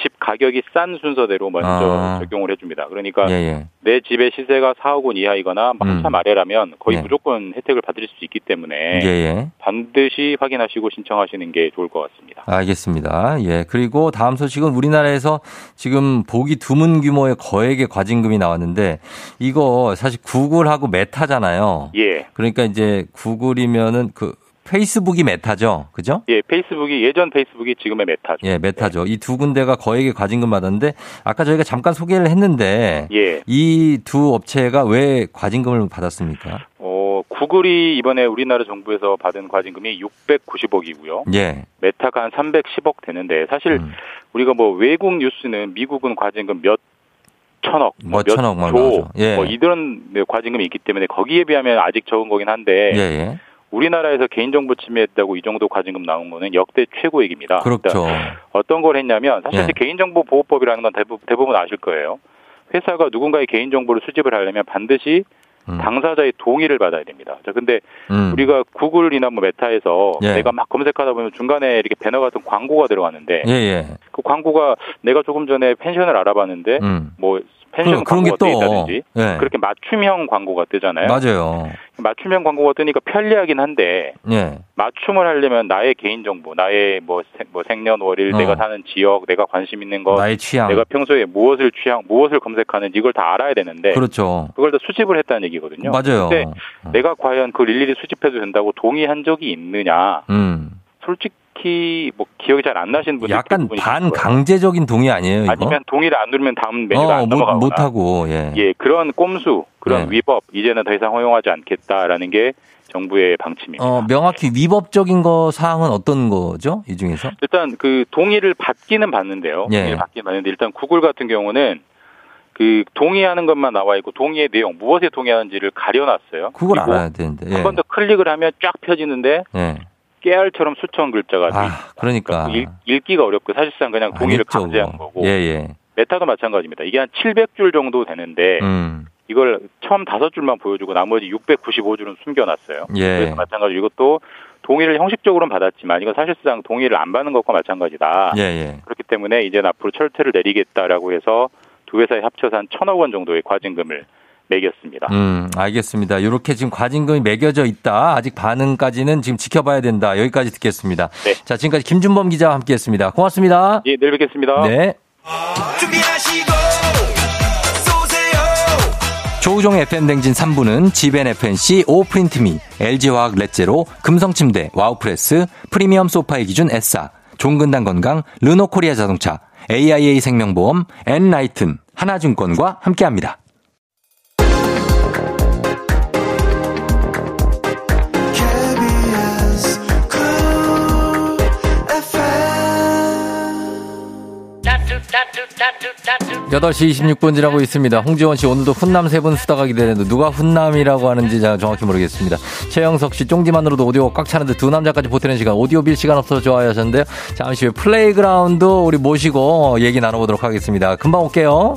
집 가격이 싼 순서대로 먼저 적용을 해줍니다. 그러니까 내 집의 시세가 4억 원 이하이거나 한참 아래라면 거의 무조건 혜택을 받을 수 있기 때문에 반드시 확인하시고 신청하시는 게 좋을 것 같습니다. 알겠습니다. 예, 그리고 다음 소식은 우리나라에서 지금 보기 드문 규모의 거액의 과징금이 나왔는데 이거 사실 구글하고 메타잖아요. 그러니까 이제 구글이면은 그 페이스북이 메타죠, 그죠? 예, 페이스북이 예전 페이스북이 지금의 메타죠. 예, 메타죠. 이 두 군데가 거액의 과징금 받았는데 아까 저희가 잠깐 소개를 했는데 이 두 업체가 왜 과징금을 받았습니까? 구글이 이번에 우리나라 정부에서 받은 과징금이 690억이고요. 메타가 한 310억 되는데 사실 우리가 뭐 외국 뉴스는 미국은 과징금 몇 천억, 몇 조, 뭐 이런 과징금이 있기 때문에 거기에 비하면 아직 적은 거긴 한데. 우리나라에서 개인정보 침해했다고 이 정도 과징금 나온 거는 역대 최고액입니다. 그렇죠. 그러니까 어떤 걸 했냐면 사실 개인정보 보호법이라는 건 대부분 아실 거예요. 회사가 누군가의 개인정보를 수집을 하려면 반드시 당사자의 동의를 받아야 됩니다. 자, 근데 우리가 구글이나 뭐 메타에서 예. 내가 막 검색하다 보면 중간에 이렇게 배너 같은 광고가 들어가는데 예예. 그 광고가 내가 조금 전에 펜션을 알아봤는데 뭐 펜션 광고가 또 있다든지 예. 그렇게 맞춤형 광고가 뜨잖아요. 맞아요. 맞춤형 광고가 뜨니까 편리하긴 한데 예. 맞춤을 하려면 나의 개인정보, 나의 뭐 생년월일, 내가 사는 지역, 내가 관심 있는 것, 나의 취향, 내가 평소에 무엇을 검색하는지 이걸 다 알아야 되는데 그렇죠. 그걸 다 수집을 했다는 얘기거든요. 맞아요. 근데 내가 과연 그걸 일일이 수집해도 된다고 동의한 적이 있느냐? 솔직히 뭐 기억이 잘 안 나시는 분들 약간 반강제적인 동의 아니에요? 이거? 아니면 동의를 안 누르면 다음 메뉴가 안 넘어가거나 못하고 예 그런 꼼수 그런 예. 위법 이제는 더 이상 허용하지 않겠다라는 게 정부의 방침입니다. 명확히 위법적인 거 사항은 어떤 거죠? 이 중에서 일단 그 동의를 받기는 받는데요. 예. 동의를 받기는 받는데 일단 구글 같은 경우는 그 동의하는 것만 나와 있고 동의의 내용 무엇에 동의하는지를 가려놨어요. 그걸 알아야 되는데 예. 한 번 더 클릭을 하면 쫙 펴지는데. 예. 깨알처럼 수천 글자가 그러니까 읽기가 어렵고 사실상 그냥 동의를 강제한 거고 예. 메타도 마찬가지입니다. 이게 한 700줄 정도 되는데 이걸 처음 5줄만 보여주고 나머지 695줄은 숨겨놨어요. 예. 그래서 마찬가지로 이것도 동의를 형식적으로는 받았지만 이건 사실상 동의를 안 받는 것과 마찬가지다. 예. 그렇기 때문에 이제 앞으로 철퇴를 내리겠다라고 해서 두 회사에 합쳐서 한 1,000억 원 정도의 과징금을 매겼습니다. 알겠습니다. 이렇게 지금 과징금이 매겨져 있다. 아직 반응까지는 지금 지켜봐야 된다. 여기까지 듣겠습니다. 네. 자, 지금까지 김준범 기자와 함께했습니다. 고맙습니다. 예, 내일 뵙겠습니다. 네. 준비하시고 쏘세요. 조우종 FM 대행진 3부는 지벤 FNC, 오프린트미, LG화학 렛제로, 금성침대, 와우프레스, 프리미엄 소파의 기준 에싸, 종근당 건강, 르노코리아 자동차, AIA 생명보험, 엔라이튼, 하나증권과 함께합니다. 따뜻 8시 26분 지나고 있습니다. 홍지원 씨 오늘도 훈남 세 분 수다가 기대되는데 누가 훈남이라고 하는지 정확히 모르겠습니다. 최영석 씨 쫑지만으로도 오디오가 꽉 차는데 두 남자까지 보태는 시간 오디오 빌 시간 없어서 좋아요 하셨는데요. 잠시 후에 플레이그라운드 우리 모시고 얘기 나눠보도록 하겠습니다. 금방 올게요.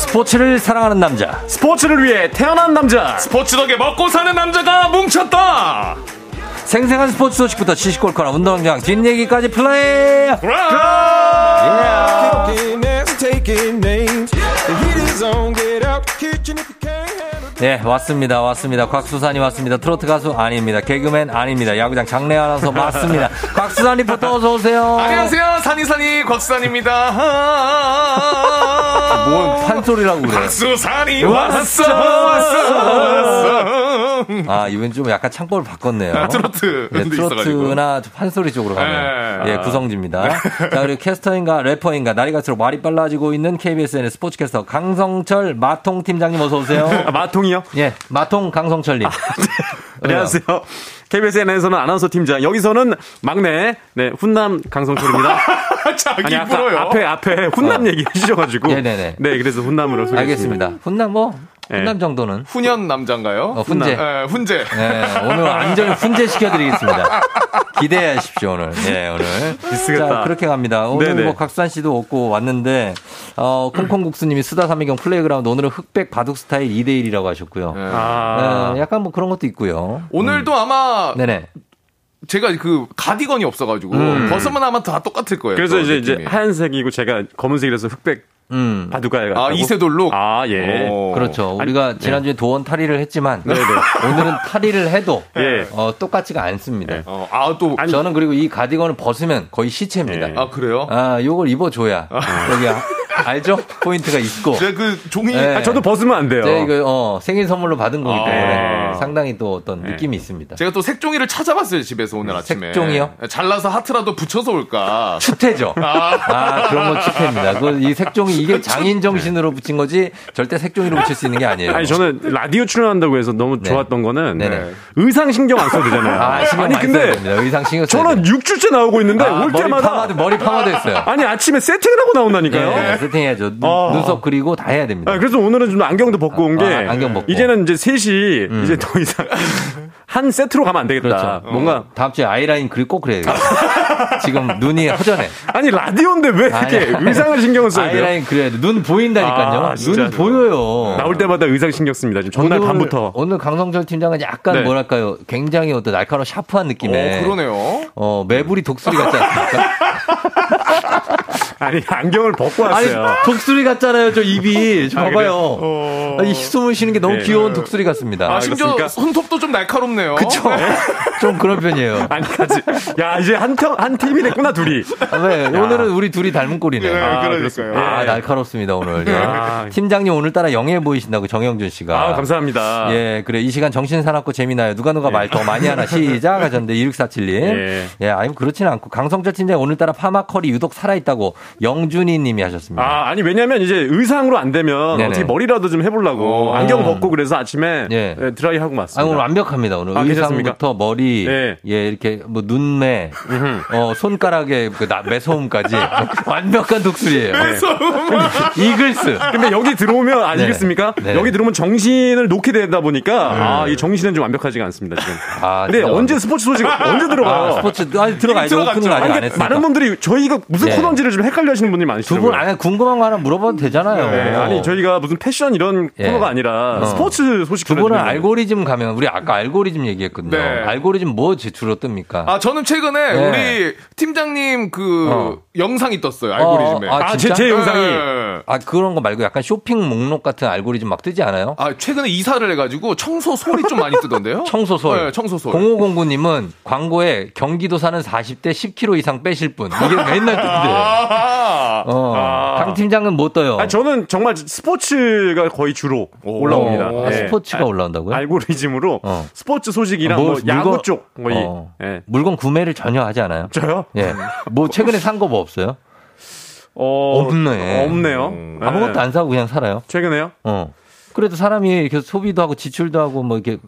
스포츠를 사랑하는 남자, 스포츠를 위해 태어난 남자, 스포츠 덕에 먹고 사는 남자가 뭉쳤다. 생생한 스포츠 소식부터 시시콜콜한 운동장 뒷얘기까지 플레이. 네, 왔습니다. 곽수산이 왔습니다. 트로트 가수 아닙니다. 개그맨 아닙니다. 야구장 장례 아나운서 맞습니다. 곽수산 리포터 어서 오세요. 안녕하세요. 산이산이 곽수산입니다. 뭔 판소리라고 그래. 박수산이 왔어. 아, 이번 좀 약간 창법을 바꿨네요. 트로트. 네, 트로트나 판소리 쪽으로 가네요. 예, 구성지입니다. 자, 그리고 캐스터인가 래퍼인가 날이 갈수록 말이 빨라지고 있는 KBSN의 스포츠캐스터 강성철 마통 팀장님 어서 오세요. 아, 마통이요? 예, 마통 강성철님. 아, 네. 안녕하세요. KBSN에서는 아나운서 팀장, 여기서는 막내, 네, 훈남 강성철입니다. 자기 불어요. 앞에 훈남 얘기 해주셔가지고. 네네네. 네, 그래서 훈남으로 소개했습니다. 알겠습니다. 훈남 뭐? 훈남 정도는. 훈연 남자인가요? 훈제. 예, 훈제. 네, 오늘 완전히 훈제 시켜드리겠습니다. 기대하십시오, 오늘. 네, 오늘. 비슷하다. 자, 그렇게 갑니다. 오늘 네네. 뭐 각수산 씨도 없고 왔는데, 콩콩국수님이 수다 3인경 플레이그라운드 오늘은 흑백 바둑 스타일 2대1이라고 하셨고요. 네, 약간 뭐 그런 것도 있고요. 오늘도 아마. 네네. 제가 그 가디건이 없어가지고, 벗으면 아마 다 똑같을 거예요. 그래서 이제 하얀색이고 제가 검은색이라서 흑백. 바둑가에 아, 이세돌로? 아, 예. 오. 그렇죠. 우리가 아니, 지난주에 네. 도원 탈의를 했지만, 네네. 오늘은 탈의를 해도, 예. 똑같지가 않습니다. 예. 아, 또. 아니, 저는 그리고 이 가디건을 벗으면 거의 시체입니다. 예. 아, 그래요? 아, 요걸 입어줘야. 여기 알죠? 포인트가 있고. 네, 그 종이. 네. 아, 저도 벗으면 안 돼요. 네, 이거 생일 선물로 받은 거기 때문에 상당히 또 어떤 느낌이 있습니다. 제가 또 색종이를 찾아봤어요, 집에서 오늘 아침에. 색종이요? 잘라서 하트라도 붙여서 올까. 추태죠. 아, 그런 건 추태입니다. 이 색종이 이게 장인 정신으로 붙인 거지 절대 색종이로 붙일 수 있는 게 아니에요. 아니, 저는 라디오 출연한다고 해서 너무 좋았던 거는 의상 신경 안 써도 되잖아요. 아, 신경 아니, 근데 의상 신경 써야 저는 6주째 나오고 있는데 올 때마다. 머리 파마도 했어요. 아니, 아침에 세팅을 하고 나온다니까요. 네, 세팅해야죠. 눈썹 그리고 다 해야 됩니다. 아, 그래서 오늘은 좀 안경도 벗고 온 게. 안경 벗고. 이제는 이제 셋이 이제 더 이상 한 세트로 가면 안 되겠다. 그렇죠. 뭔가. 다음 주에 아이라인 꼭 그려야 되겠다. 지금 눈이 허전해. 아니, 라디오인데 왜 이렇게 의상을 신경을 써야 돼요? 아이라인 그려야 돼. 눈 보인다니까요. 아, 눈 보여요. 나올 때마다 의상 신경 씁니다. 지금 전날 밤부터. 오늘 강성철 팀장은 약간 뭐랄까요. 굉장히 어떤 날카로운 샤프한 느낌의. 오, 그러네요. 매부리 독수리 같지 않습니까? 아니, 안경을 벗고 왔어요. 아니, 독수리 같잖아요, 저 입이. 저 봐봐요. 아니, 숨을 쉬는 게 너무 귀여운 독수리 같습니다. 아, 심지어 손톱도 좀 날카롭네요. 그쵸? 좀 그런 편이에요. 아니, 야, 이제 한 팀이 됐구나, 둘이. 아, 네, 오늘은 우리 둘이 닮은 꼴이네요. 네, 그러니까요. 아, 날카롭습니다, 오늘. 아, 팀장님 오늘따라 영예해 보이신다고, 정영준 씨가. 아, 감사합니다. 예, 그래. 이 시간 정신 사납고 재미나요. 누가 말 더 많이 하나 시작 하셨는데, 2647님. 예, 아니, 그렇지는 않고. 강성철 팀장님 오늘따라 파마컬이 유독 살아있다고. 영준이 님이 하셨습니다. 아, 아니, 왜냐면 이제 의상으로 안 되면 어떻게 머리라도 좀 해보려고 안경 벗고 그래서 아침에 드라이하고 왔습니다. 아, 오늘 완벽합니다. 오늘 의상부터 머리, 이렇게 뭐 눈매, 손가락에 매소음까지 완벽한 독수리예요. 매소음. 이글스. 근데 여기 들어오면 아니겠습니까? 여기 들어오면 정신을 놓게 되다 보니까 이 정신은 좀 완벽하지가 않습니다, 지금. 아, 근데 언제 스포츠 소식을 언제 들어가요? 스포츠 들어가야죠. 오픈을 아직 안 했습니다. 많은 분들이 저희가 무슨 코너인지를 좀 헷갈려 하시는 분들이 많으시더라고요. 두 분 안에 궁금한 거 하나 물어봐도 되잖아요. 네, 아니, 저희가 무슨 패션 이런 코너가 아니라 스포츠 소식 두 분은 알고리즘 가면 우리 아까 알고리즘 얘기했거든요. 네. 알고리즘 뭐 주로 뜹니까? 아, 저는 최근에 우리 팀장님 영상이 떴어요. 알고리즘에. 아, 제 영상이. 아, 그런 거 말고 약간 쇼핑 목록 같은 알고리즘 막 뜨지 않아요? 아, 최근에 이사를 해가지고 청소솔이 좀 많이 뜨던데요? 청소솔. 네, 청소솔. 0509님은 광고에 경기도 사는 40대 10kg 이상 빼실 분. 이게 맨날 뜨는데. 강 팀장은 못 떠요. 아니, 저는 정말 스포츠가 거의 주로 올라옵니다. 스포츠가 올라온다고요? 알고리즘으로 스포츠 소식이랑 뭐 야구 쪽 거의. 물건 구매를 전혀 하지 않아요? 저요? 예. 뭐 최근에 산 거 뭐 없어요? 없네요. 아무것도 안 사고 그냥 살아요. 최근에요? 그래도 사람이 이렇게 소비도 하고 지출도 하고 뭐 이렇게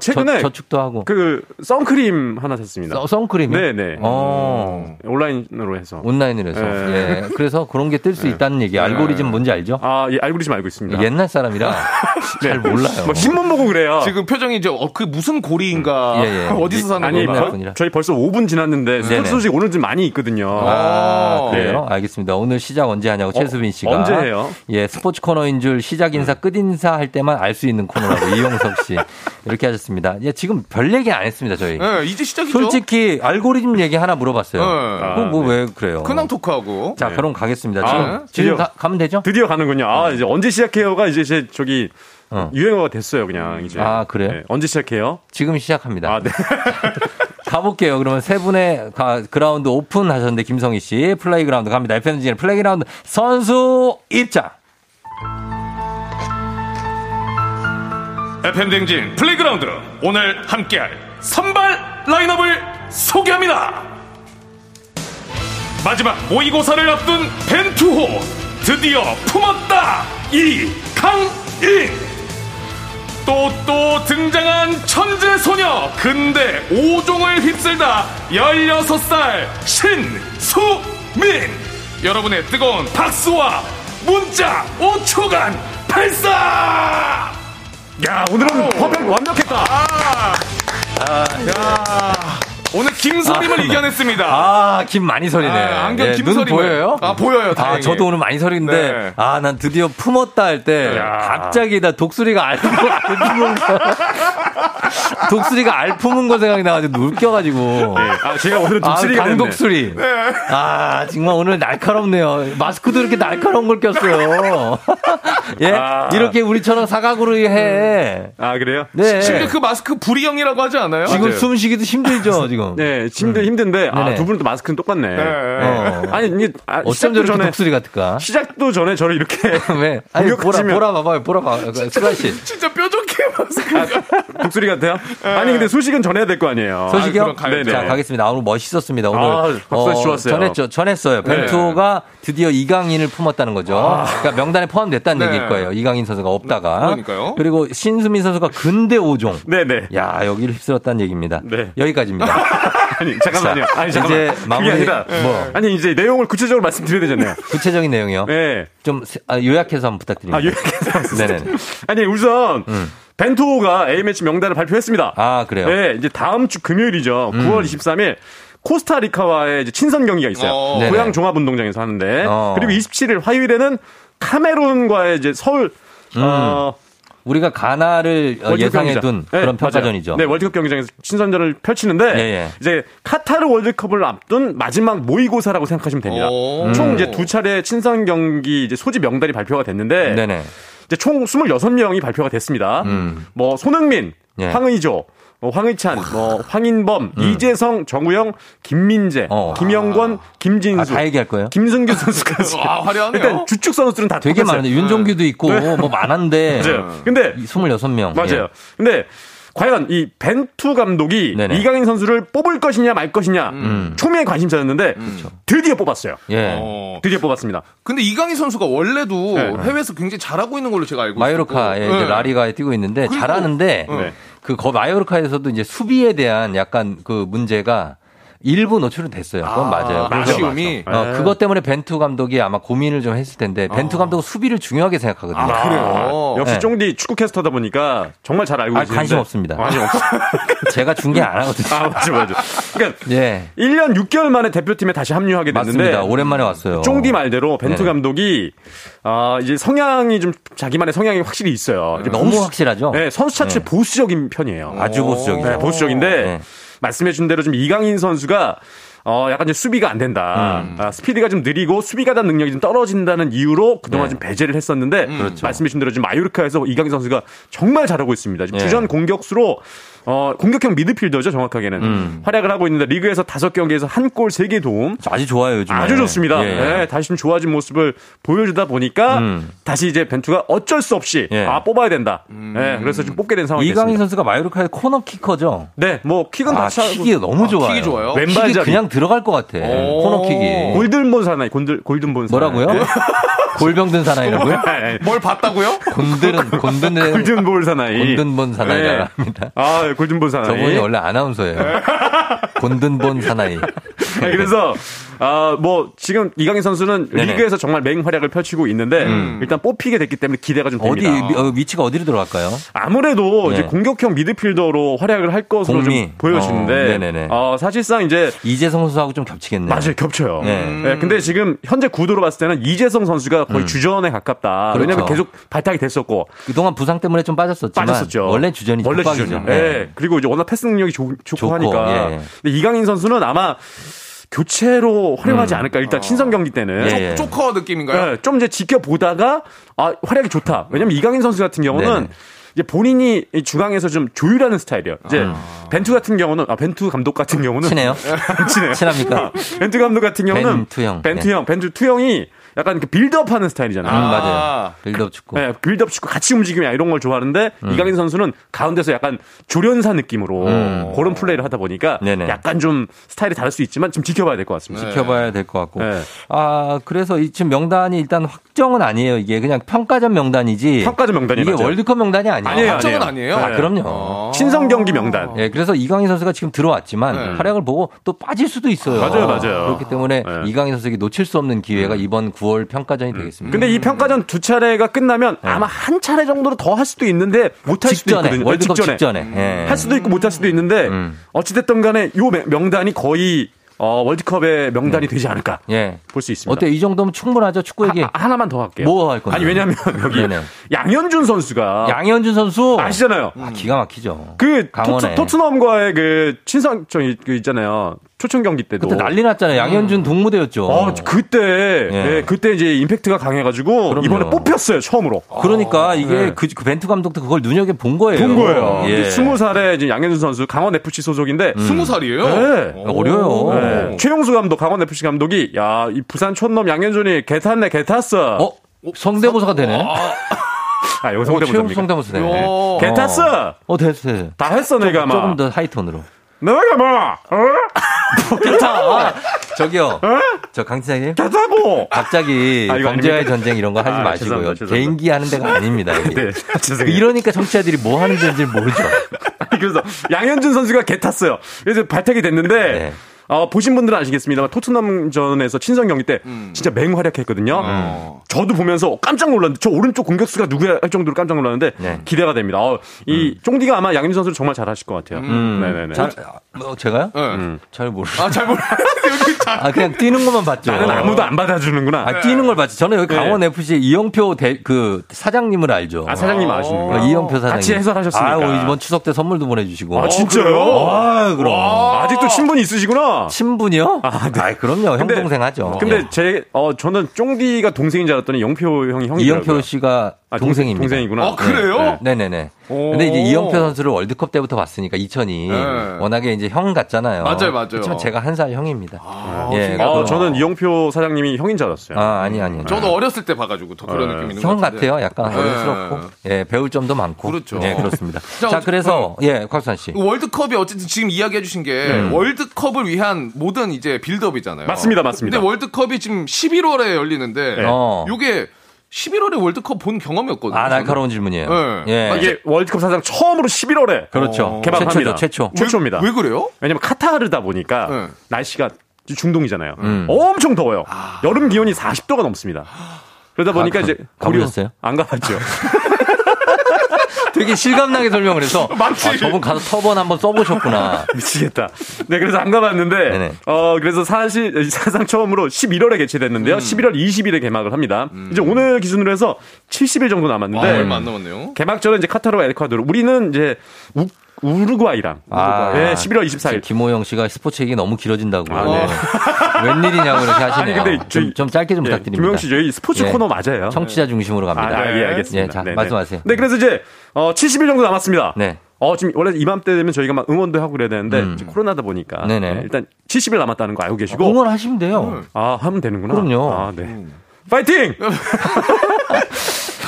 최근에 저축도 하고 그 선크림 하나 샀습니다. 선크림이요? 네네. 온라인으로 해서. 예. 그래서 그런 게 뜰 수 있다는 얘기. 알고리즘 뭔지 알죠? 아, 예, 알고리즘 알고 있습니다. 옛날 사람이라 잘 몰라요. 뭐 신문 보고 그래요. 지금 표정이 이제 그 무슨 고리인가 어디서 사는 거냐. 저희 벌써 5분 지났는데 스포츠 소식 오늘 좀 많이 있거든요. 아, 그래요? 알겠습니다. 오늘 시작 언제 하냐고 최수빈 씨가 언제 해요? 예, 스포츠 코너인 줄 시작 인사 끝 인사 할 때만 알 수 있는 코너라고 이용석 씨 이렇게 하셨습니다. 예, 지금 별 얘기 안 했습니다, 저희. 네, 이제 시작이죠. 솔직히 알고리즘 얘기 하나 물어봤어요. 그럼 뭐 왜 그래요? 근황 토크하고. 자, 그럼 가겠습니다. 지금 가면 되죠? 드디어 가는군요. 아, 이제 언제 시작해요가 이제 제 저기 유행어가 됐어요, 그냥 이제. 아, 그래요? 네, 언제 시작해요? 지금 시작합니다. 아, 네. 가볼게요. 그러면 세 분의 그라운드 오픈하셨는데 김성희 씨 플레이그라운드 갑니다. FMG 플레이그라운드 선수 입장. FM 대행진 플레이그라운드로 오늘 함께할 선발 라인업을 소개합니다. 마지막 모의고사를 앞둔 벤투호 드디어 품었다. 이강인 또 등장한 천재소녀 근대 오종을 휩쓸다 16살 신수민 여러분의 뜨거운 박수와 문자 5초간 발사. 야, 오늘은 퍼펙트 완벽했다. 오늘 김소림을 이겨냈습니다. 아, 김 많이 서리네. 아, 안경 김소림. 눈 보여요? 아, 보여요. 다행히. 아, 저도 오늘 많이 서리는데, 아, 난 드디어 품었다 할 때, 갑자기 나 독수리가 알고, 독수리가 알 품은 거 생각이 나가지고 웃겨가지고. 네. 아, 제가 오늘 독수리가. 아, 강독수리. 네. 아, 정말 오늘 날카롭네요. 마스크도 이렇게 날카로운 걸 꼈어요. 예? 아. 이렇게 우리처럼 사각으로 해. 아, 그래요? 네. 심지어 그 마스크 불이형이라고 하지 않아요? 지금 맞아요. 숨 쉬기도 힘들죠, 지금. 네, 힘든데. 아, 두 분은 또 마스크는 똑같네. 네. 어. 아니, 이게. 아, 어쩜 저렇게 전에, 독수리 같을까? 시작도 전에 저를 이렇게. 왜? 아니, 보라 봐봐요. 슬라시. 진짜 뾰족해, 마스크가. 아, 독수리 같아요? 아니, 근데 소식은 전해야 될 거 아니에요. 소식이요? 아, 네네. 자, 가겠습니다. 오늘 멋있었습니다. 오늘. 아, 박수산 씨 좋았어요. 전했어요. 벤투가 드디어 이강인을 품었다는 거죠. 아. 그러니까 명단에 포함됐다는 얘기일 거예요. 이강인 선수가 없다가. 그러니까요. 그리고 신수민 선수가 근대 5종. 네네. 야, 여기를 휩쓸었다는 얘기입니다. 네. 여기까지입니다. 아니, 잠깐만요. 이제 마무리. 뭐. 아니, 이제 내용을 구체적으로 말씀드려야 되잖아요. 구체적인 내용이요? 네. 좀 요약해서 한번 부탁드립니다. 아, 요약해서? 네네. 아니, 우선. 벤투가 A매치 명단을 발표했습니다. 아, 그래요? 네, 이제 다음 주 금요일이죠. 9월 23일. 코스타리카와의 이제 친선 경기가 있어요. 고양 종합운동장에서 하는데. 그리고 27일 화요일에는 카메룬과의 이제 서울, 우리가 가나를 예상해둔 그런 평가전이죠. 네, 월드컵 경기장에서 친선전을 펼치는데 이제 카타르 월드컵을 앞둔 마지막 모의고사라고 생각하시면 됩니다. 총 이제 두 차례 친선 경기 이제 소집 명단이 발표가 됐는데 이제 총 26명이 발표가 됐습니다. 뭐 손흥민, 황의조, 황의찬, 황인범, 이재성, 정우영, 김민재, 김영권, 김진수, 다 얘기할 거예요? 김승규 선수까지. 아, 화려하네요. 일단 주축 선수들은 다 되게 많은데 윤종규도 있고 뭐 많은데. 맞아요. 근데 26명. 맞아요. 근데 과연 이 벤투 감독이 이강인 선수를 뽑을 것이냐 말 것이냐 초미의 관심사였는데 드디어 뽑았어요. 드디어 뽑았습니다. 근데 이강인 선수가 원래도 해외에서 굉장히 잘하고 있는 걸로 제가 알고 있어요. 마요르카에 라리가에 뛰고 있는데 잘하는데 그 마요르카에서도 이제 수비에 대한 약간 그 문제가 일부 노출은 됐어요. 그건 맞아요. 아쉬움이. 그것 때문에 벤투 감독이 아마 고민을 좀 했을 텐데 벤투 감독은 수비를 중요하게 생각하거든요. 아, 그래요. 역시 쫑디 축구 캐스터다 보니까 정말 잘 알고 계시는데. 관심 없습니다. 제가 중계 안 하거든요. 아, 맞아. 그러니까 1년 6개월 만에 대표팀에 다시 합류하게 됐는데. 맞습니다. 오랜만에 왔어요. 쫑디 말대로 벤투 감독이 이제 성향이 좀 자기만의 성향이 확실히 있어요. 너무 확실하죠. 네, 선수 차출 보수적인 편이에요. 아주 보수적이죠. 네, 보수적인데. 말씀해준 대로 좀 이강인 선수가 약간 이제 수비가 안 된다. 스피드가 좀 느리고 수비 가단 능력이 좀 떨어진다는 이유로 그동안 좀 배제를 했었는데 말씀해준 대로 지금 마요르카에서 이강인 선수가 정말 잘하고 있습니다. 지금 주전 공격수로 공격형 미드필더죠, 정확하게는. 활약을 하고 있는데 리그에서 5경기에서 1골 3개 도움. 아주 좋아요, 요즘. 아주 좋습니다. 네, 다시 좀 좋아진 모습을 보여주다 보니까 다시 이제 벤투가 어쩔 수 없이 뽑아야 된다. 네, 그래서 좀 뽑게 된 상황이 됐습니다. 이강인 선수가 마요르카의 코너 키커죠. 네, 뭐 킥은 다 차고. 킥이 너무 좋아요. 킥이 좋아요. 킥이 그냥 들어갈 것 같아. 코너 킥이. 골든본 사나이. 골든본 사나이. 뭐라고요? 네. 골병든 사나이라고요? 뭘 봤다고요? 골든볼 사나이. 골든본 사나이라고 합니다. 아, 골든본 사나이. 저분이 원래 아나운서예요. 골든본 사나이. 그래서 뭐 지금 이강인 선수는 리그에서 정말 맹활약을 펼치고 있는데 일단 뽑히게 됐기 때문에 기대가 좀 됩니다. 위치가 어디로 들어갈까요? 아무래도 이제 공격형 미드필더로 활약을 할 것으로 좀 보여지는데 사실상 이제 이재성 선수하고 좀 겹치겠네요. 맞아요, 겹쳐요. 네, 근데 지금 현재 구도로 봤을 때는 이재성 선수가 거의 주전에 가깝다. 그렇죠. 왜냐하면 계속 발탁이 됐었고 그동안 부상 때문에 좀 빠졌었죠. 원래 주전이죠. 원래 주전이죠. 네. 그리고 이제 워낙 패스 능력이 좋고 하니까. 근데 이강인 선수는 아마 교체로 활용하지 않을까. 일단 친선 경기 때는 조커 느낌인가요? 네, 좀 이제 지켜보다가 활약이 좋다. 왜냐면 이강인 선수 같은 경우는 이제 본인이 중앙에서 좀 조율하는 스타일이에요. 이제 벤투 같은 경우는 벤투 감독 같은 경우는 친해요? 친해요. 친합니까? 벤투 감독 같은 경우는 벤투 형이 약간 이렇게 빌드업하는 스타일이잖아요. 맞아요. 빌드업 축구. 네, 빌드업 축구 같이 움직이면 이런 걸 좋아하는데 이강인 선수는 가운데서 약간 조련사 느낌으로 그런 플레이를 하다 보니까 약간 좀 스타일이 다를 수 있지만 좀 지켜봐야 될 것 같습니다. 지켜봐야 될 것 같고. 네. 아, 그래서 지금 명단이 일단 확정은 아니에요. 이게 그냥 평가전 명단이지. 평가전 명단이 이게 맞아요. 월드컵 명단이 아니에요. 확정은 아니에요. 아, 그럼요. 친선 경기 명단. 네, 그래서 이강인 선수가 지금 들어왔지만 활약을 보고 또 빠질 수도 있어요. 맞아요. 그렇기 때문에 이강인 선수에게 놓칠 수 없는 기회가 이번 9월 평가전이 되겠습니다. 근데 이 평가전 두 차례가 끝나면 아마 한 차례 정도로 더 할 수도 있는데 못할 수도 있거든요. 월드컵 직전에. 할 수도 있고 못할 수도 있는데 어찌됐든 간에 이 명단이 거의 월드컵의 명단이 되지 않을까 볼 수 있습니다. 어때? 이 정도면 충분하죠? 축구 얘기. 하나만 더 할게요. 뭐 할 건데? 아니 왜냐하면 여기 네네. 양현준 선수 아시잖아요. 기가 막히죠. 그 토트넘과의 그 친선 그 있잖아요. 초청 경기 때도 그때 난리 났잖아요. 양현준 동무대였죠. 그때 그때 이제 임팩트가 강해가지고 그럼요. 이번에 뽑혔어요 처음으로. 그러니까 이게 그 벤투 감독도 그걸 눈여겨 본 거예요. 20살에 이제 양현준 선수 강원FC 소속인데 20살이에요? 네. 어려요. 네. 최용수 감독 강원FC 감독이 야 이 부산 촌놈 양현준이 개 탔네 개 탔어. 성대모사가 되네. 여기서 성대모사네. 개 탔어. 됐어. 다 했어 내가 막. 조금 더 하이톤으로. 내가 막. 저기요. 저 강지사님. 대사고. 갑자기 범죄와의 전쟁 이런 거 하지 마시고요. 죄송합니다. 개인기 하는 데가 아닙니다. 네, 죄송해요. 이러니까 청취자들이 뭐 하는 데인지 모르죠. 그래서 양현준 선수가 개 탔어요. 그래서 발탁이 됐는데 네. 보신 분들은 아시겠습니다만 토트넘전에서 친선 경기 때 진짜 맹활약했거든요. 저도 보면서 깜짝 놀랐는데 저 오른쪽 공격수가 누구야 할 정도로 깜짝 놀랐는데 기대가 됩니다. 이 쫑디가 아마 양현준 선수를 정말 잘하실 것 같아요. 네네네. 제가요? 잘 모르겠어요. 잘 몰라요. 그냥 뛰는 것만 봤죠. 나는 아무도 안 받아주는구나. 뛰는 걸 봤지. 저는 여기 강원 FC 이영표 그 사장님을 알죠. 사장님 아시는구나. 이영표 사장님. 같이 해설하셨으니까. 이번 추석 때 선물도 보내주시고. 진짜요? 그럼. 아직도 신분이 있으시구나. 친분이요? 네. 그럼요. 형 동생 하죠. 근데 저는 쫑디가 동생인 줄 알았더니 영표 형이 이영표 씨가 동생입니다. 동생이구나. 그래요? 네네네. 근데 이제 이영표 선수를 월드컵 때부터 봤으니까 2002. 워낙에 이제 형 같잖아요. 맞아요. 그렇지만 제가 한 살 형입니다. 저는 이영표 사장님이 형인 줄 알았어요. 아니요. 저도 어렸을 때 봐가지고 더 그런 느낌이 있는 것 같은데. 형 같아요. 약간 어른스럽고. 배울 점도 많고. 그렇죠. 그렇습니다. 자, 그래서 곽수산 씨. 월드컵이 어쨌든 지금 이야기해주신 게 월드컵을 위한 모든 이제 빌드업이잖아요. 맞습니다. 근데 월드컵이 지금 11월에 열리는데 이게 11월에 월드컵 본 경험이 없거든요. 날카로운 질문이에요. 이게 월드컵 사상 처음으로 11월에 그렇죠. 개막합니다. 최초입니다. 왜 그래요? 왜냐면 카타르다 보니까 날씨가 중동이잖아요. 엄청 더워요. 여름 기온이 40도가 넘습니다. 그러다 보니까 이제 가보셨어요? 안 가봤죠. 되게 실감나게 설명을 해서 저분 가서 터번 한번 써보셨구나. 미치겠다. 네, 그래서 안 가봤는데 그래서 사실 사상 처음으로 11월에 개최됐는데요. 11월 20일에 개막을 합니다. 이제 오늘 기준으로 해서 70일 정도 남았는데 얼마 안 남았네요. 개막전은 이제 카타르와 에콰도르. 우리는 이제 우루과이랑. 네, 11월 24일. 김호영 씨가 스포츠 얘기 너무 길어진다고. 웬일이냐고 이렇게 하시네요. 근데 좀 짧게 좀 부탁드립니다. 김호영 씨, 저희 스포츠 코너 맞아요. 청취자 중심으로 갑니다. 알겠습니다. 자, 말씀하세요. 네, 그래서 이제 70일 정도 남았습니다. 네. 지금 원래 이맘때 되면 저희가 막 응원도 하고 그래야 되는데 코로나다 보니까 일단 70일 남았다는 거 알고 계시고 응원하시면 돼요. 하면 되는구나. 그럼요. 파이팅!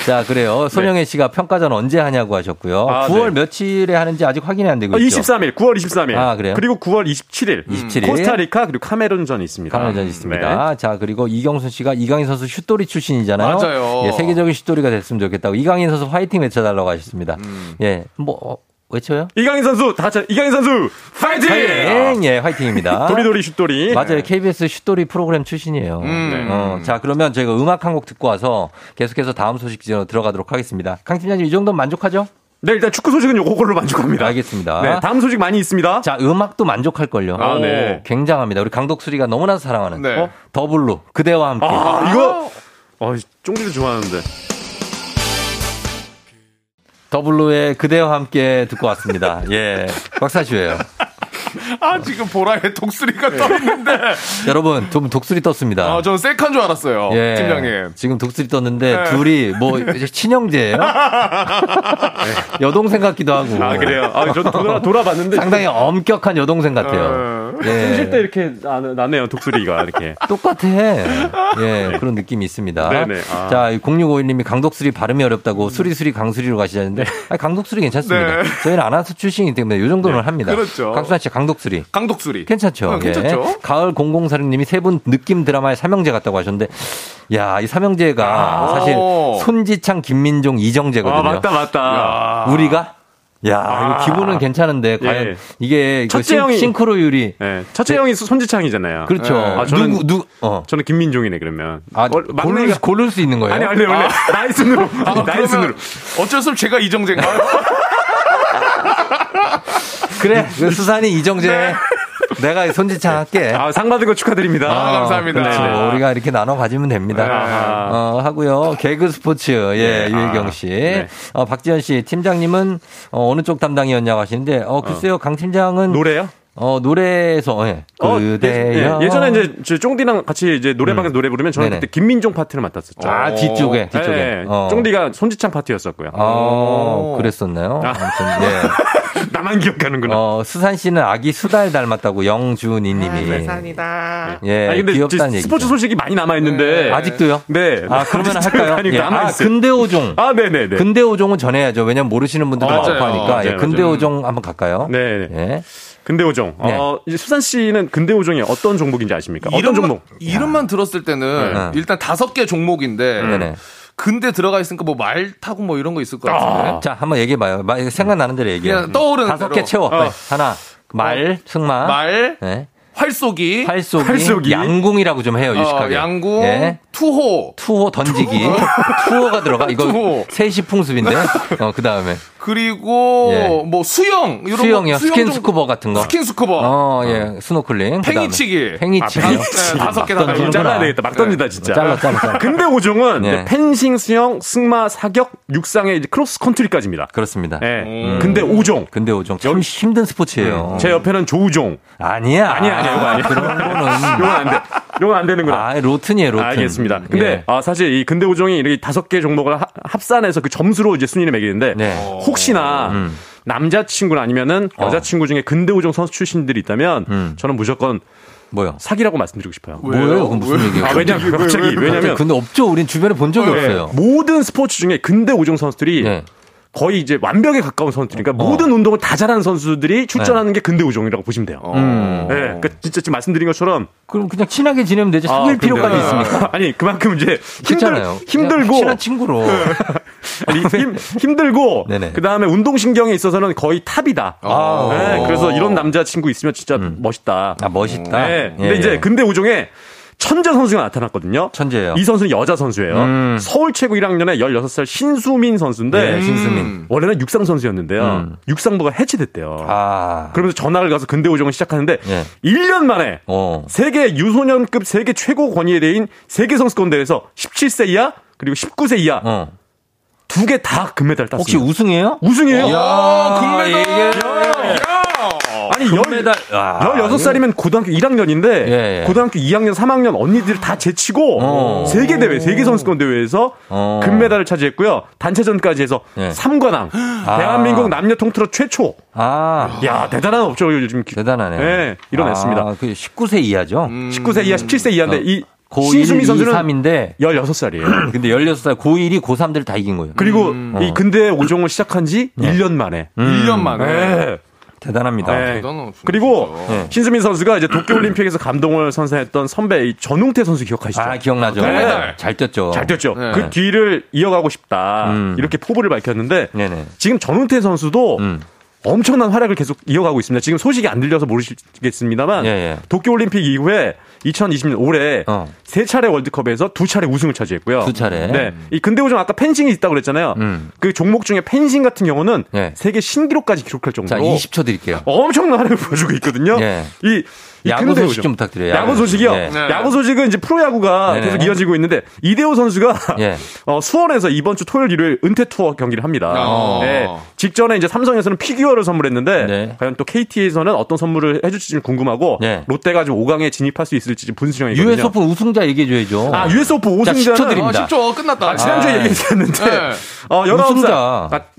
자, 그래요. 손영애 씨가 평가전 언제 하냐고 하셨고요. 9월 며칠에 하는지 아직 확인이 안 되고 있죠. 9월 23일. 그래요? 그리고 9월 27일. 코스타리카 그리고 카메룬전이 있습니다. 네. 자, 그리고 이경순 씨가 이강인 선수 슛돌이 출신이잖아요. 맞아요. 세계적인 슛돌이가 됐으면 좋겠다고. 이강인 선수 화이팅 외쳐달라고 하셨습니다. 외쳐요? 이강인 선수 이강인 선수 파이팅! 화이팅입니다. 도리도리 슛돌이. 맞아요. KBS 슛돌이 프로그램 출신이에요. 자, 그러면 저희가 음악 한 곡 듣고 와서 계속해서 다음 소식지로 들어가도록 하겠습니다. 강 팀장님, 이 정도면 만족하죠? 네, 일단 축구 소식은 요걸로 만족합니다. 알겠습니다. 네, 다음 소식 많이 있습니다. 자, 음악도 만족할걸요. 굉장합니다. 우리 강독수리가 너무나 사랑하는 더블루 그대와 함께. 이거 쫑기도 좋아하는데. 더블루의 그대와 함께 듣고 왔습니다. 박사주예요. 지금 보라에 독수리가 떴는데. 여러분, 좀 독수리 떴습니다. 저는 셀카인 줄 알았어요. 팀장님. 지금 독수리 떴는데, 둘이 친형제예요? 여동생 같기도 하고. 그래요? 저도 돌아봤는데. 상당히 엄격한 여동생 같아요. 숨쉴 때 이렇게 나네요, 독수리가. 이렇게. 똑같아. 그런 느낌이 있습니다. 네네. 자, 0651님이 강독수리 발음이 어렵다고 수리수리 강수리로 가시자는데, 강독수리 괜찮습니다. 저희는 아나운서 출신이기 때문에 이 정도는 합니다. 그렇죠. 강수산 씨, 강독수리. 괜찮죠? 괜찮죠? 가을 0046님이 세 분 느낌 드라마의 삼형제 같다고 하셨는데, 야, 이 삼형제가 사실 손지창, 김민종, 이정재거든요. 맞다. 우리가? 기분은 괜찮은데, 과연 이게 첫째 형이 싱크로율이. 첫째 형이 손지창이잖아요. 그렇죠. 저는 저는 김민종이네, 그러면. 막내가 고를 수 있는 거예요? 아니, 나이순으로. 나이순으로. 어쩔 수 없이 제가 이정재인가요? 그래, 수산이 이정재. 내가 손지창 할게. 아, 상 받은 거 축하드립니다. 아, 감사합니다. 그렇죠. 우리가 이렇게 나눠 가지면 됩니다. 네. 하고요. 개그 스포츠. 예, 네. 유혜경 씨. 네. 박지현 씨, 팀장님은 어느 쪽 담당이었냐고 하시는데, 글쎄요, 강 팀장은. 노래요? 노래에서, 예. 그대여. 예전에 이제 쫑디랑 같이 이제 노래방에서 노래 부르면 저는 네네. 그때 김민종 파트를 맡았었죠. 아, 뒤쪽에. 네. 쫑디가 손지창 파트였었고요. 그랬었나요? 아. 아무튼, 네. 나만 기억하는구나. 수산 씨는 아기 수달 닮았다고 영준이 님이. 감사합니다. 예. 아니, 근데 귀엽다는 스포츠 소식이 많이 남아있는데. 네. 아직도요? 네. 아, 그러면 할까요? 예. 근대오종. 아, 네네네. 근대오종은 전해야죠. 왜냐면 모르시는 분들도 많고 하니까. 예. 근대오종 한번 갈까요? 네. 예. 근대오종. 네. 이제 수산 씨는 근대오종이 어떤 종목인지 아십니까? 어떤 종목? 이름만 들었을 때는 일단 5개 종목인데 근대 들어가 있으니까 뭐 말 타고 뭐 이런 거 있을 것 같은데. 자, 한번 얘기해봐요. 생각나는 대로 얘기해요. 떠오르는 5개 채워. 하나, 말, 승마. 말. 네. 활쏘기. 양궁이라고 좀 해요, 유식하게. 양궁. 예. 투호 던지기. 투호가 들어가. 이거 투호. 셋이 풍습인데. 그 다음에. 그리고, 예. 뭐, 수영. 이런 수영이요. 수영 스킨스쿠버 같은 거. 스킨스쿠버. 예. 스노클링. 팽이치기. 팽이치기. 5개 다 잘라야 되겠다. 막 던진다, 진짜. 잘라. 근데 오종은 예. 펜싱, 수영, 승마, 사격, 육상의 크로스 컨트리까지입니다. 그렇습니다. 예. 근데 오종. 참 힘든 스포츠예요. 제 옆에는 조우종. 아니야. 아니야. 그런 거는. 이건 안 돼. 이건 안 되는구나. 아, 로튼이에요, 로튼. 알겠습니다. 근데, 예. 사실 이 근대 오종이 이렇게 5개 종목을 합산해서 그 점수로 이제 순위를 매기는데, 네. 혹시나, 남자친구나 아니면은 여자친구 중에 근대 오종 선수 출신들이 있다면, 저는 무조건, 사기라고 말씀드리고 싶어요. 뭐예요? 그건 무슨 얘기예요? 왜냐면. 근데 없죠. 우린 주변에 본 적이 없어요. 모든 스포츠 중에 근대 오종 선수들이, 거의 이제 완벽에 가까운 선수들이니까 모든 운동을 다 잘하는 선수들이 출전하는 게 근대오종이라고 보시면 돼요. 네, 그러니까 진짜 지금 말씀드린 것처럼 그럼 그냥 친하게 지내면 되지 사귈 필요까지 있습니까? 아니 그만큼 이제 힘들고 친한 친구로 아니, 힘들고 그 다음에 운동 신경에 있어서는 거의 탑이다. 네, 그래서 이런 남자 친구 있으면 진짜 멋있다. 아 멋있다. 네, 근데 이제 근대오종에 천재 선수가 나타났거든요. 천재예요. 이 선수는 여자 선수예요. 서울 최고 1학년에 16살 신수민 선수인데, 원래는 육상 선수였는데요. 육상부가 해체됐대요. 그러면서 전학을 가서 근대오종을 시작하는데, 1년 만에 세계 유소년급 세계 최고 권위에 대인 세계 선수권 대회에서 17세 이하 그리고 19세 이하 2개 다 금메달 땄어요. 혹시 우승이에요? 우승이에요. 이야, 금메달. 아니, 16살이면 고등학교 1학년인데, 고등학교 2학년, 3학년 언니들 다 제치고, 세계대회, 세계선수권대회에서 금메달을 차지했고요. 단체전까지 해서 3관왕. 대한민국 남녀 통틀어 최초. 야, 대단한 업적 요즘. 대단하네요. 네, 일어났습니다. 19세 이하죠? 19세 이하, 17세 이하인데, 신수민 선수는 3인데 16살이에요. 근데 16살 고1이 고3들 다 이긴 거예요. 그리고 이 근대 오종을 시작한 지 1년 만에. 1년 만에. 네. 대단합니다. 네. 그리고 신수민 선수가 이제 도쿄올림픽에서 감동을 선사했던 선배 전웅태 선수 기억하시죠? 아, 기억나죠. 네. 잘 뛰었죠. 네. 그 뒤를 이어가고 싶다. 이렇게 포부를 밝혔는데 지금 전웅태 선수도 엄청난 활약을 계속 이어가고 있습니다. 지금 소식이 안 들려서 모르시겠습니다만 도쿄올림픽 이후에 2020년 올해 3차례 월드컵에서 2차례 우승을 차지했고요. 2차례. 네. 이 근대오종 아까 펜싱이 있다고 그랬잖아요. 그 종목 중에 펜싱 같은 경우는 세계 신기록까지 기록할 정도로. 자, 20초 드릴게요. 엄청난 활약을 보여주고 있거든요. 이 야구 소식 좀 부탁드려요. 야구 소식이요. 야구 소식은 이제 프로야구가 계속 이어지고 있는데 이대호 선수가 수원에서 이번 주 토요일 일요일 은퇴 투어 경기를 합니다. 네. 직전에 이제 삼성에서는 피규어를 선물했는데 과연 또 KT에서는 어떤 선물을 해줄지 좀 궁금하고 롯데가 좀 5강에 진입할 수 있을지 지금 분수령이거든요. US오픈 우승자 얘기해줘야죠. 아, US오픈 우승자는 10초 드립니다. 10초 끝났다. 지난주에 얘기했었는데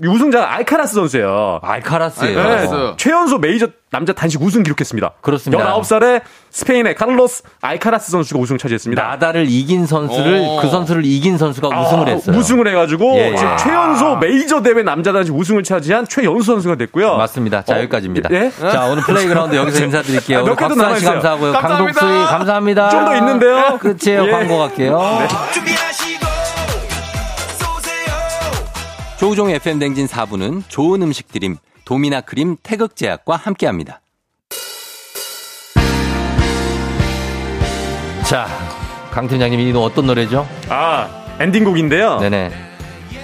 우승자 알카라스 선수예요. 알카라스예요. 최연소 메이저 남자 단식 우승 기록했습니다. 그렇습니다. 19살에 스페인의 카를로스 알카라스 선수가 우승 차지했습니다. 나다를 이긴 선수를 그 선수를 이긴 선수가 우승을 했어요. 우승을 해가지고 지금 최연소 메이저 대회 남자 단식 우승을 차지한 최연소 선수가 됐고요. 맞습니다. 자, 여기까지입니다. 예? 자, 오늘 플레이그라운드 여기서 인사드릴게요. 몇 개도 남아 있어요. 감사하고요. 강동수이 감사합니다. 좀 더 있는데요. 끝이에요. 광고 갈게요. 조우종의 FM 댕진 4부는 좋은 음식 드림. 도미나 크림 태극제약과 함께합니다. 자, 강 팀장님, 이 어떤 노래죠? 엔딩곡인데요. 네네.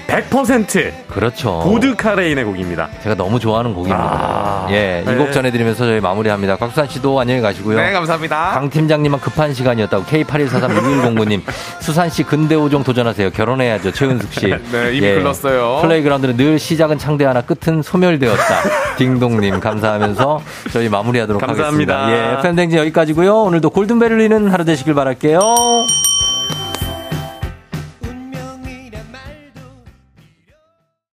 100% 그렇죠. 보드카레인의 곡입니다. 제가 너무 좋아하는 곡입니다. 아, 예, 이 곡 네. 전해드리면서 저희 마무리합니다. 곽수산 씨도 안녕히 가시고요. 네, 감사합니다. 강 팀장님만 급한 시간이었다고 K81436109님 수산 씨 근대오종 도전하세요. 결혼해야죠. 최은숙 씨. 네, 이미 불렀어요. 예, 플레이그라운드는 늘 시작은 창대 하나 끝은 소멸되었다. 딩동님 감사하면서 저희 마무리하도록 감사합니다. 하겠습니다. 예, FM 대행진 여기까지고요. 오늘도 골든벨 울리는 하루 되시길 바랄게요.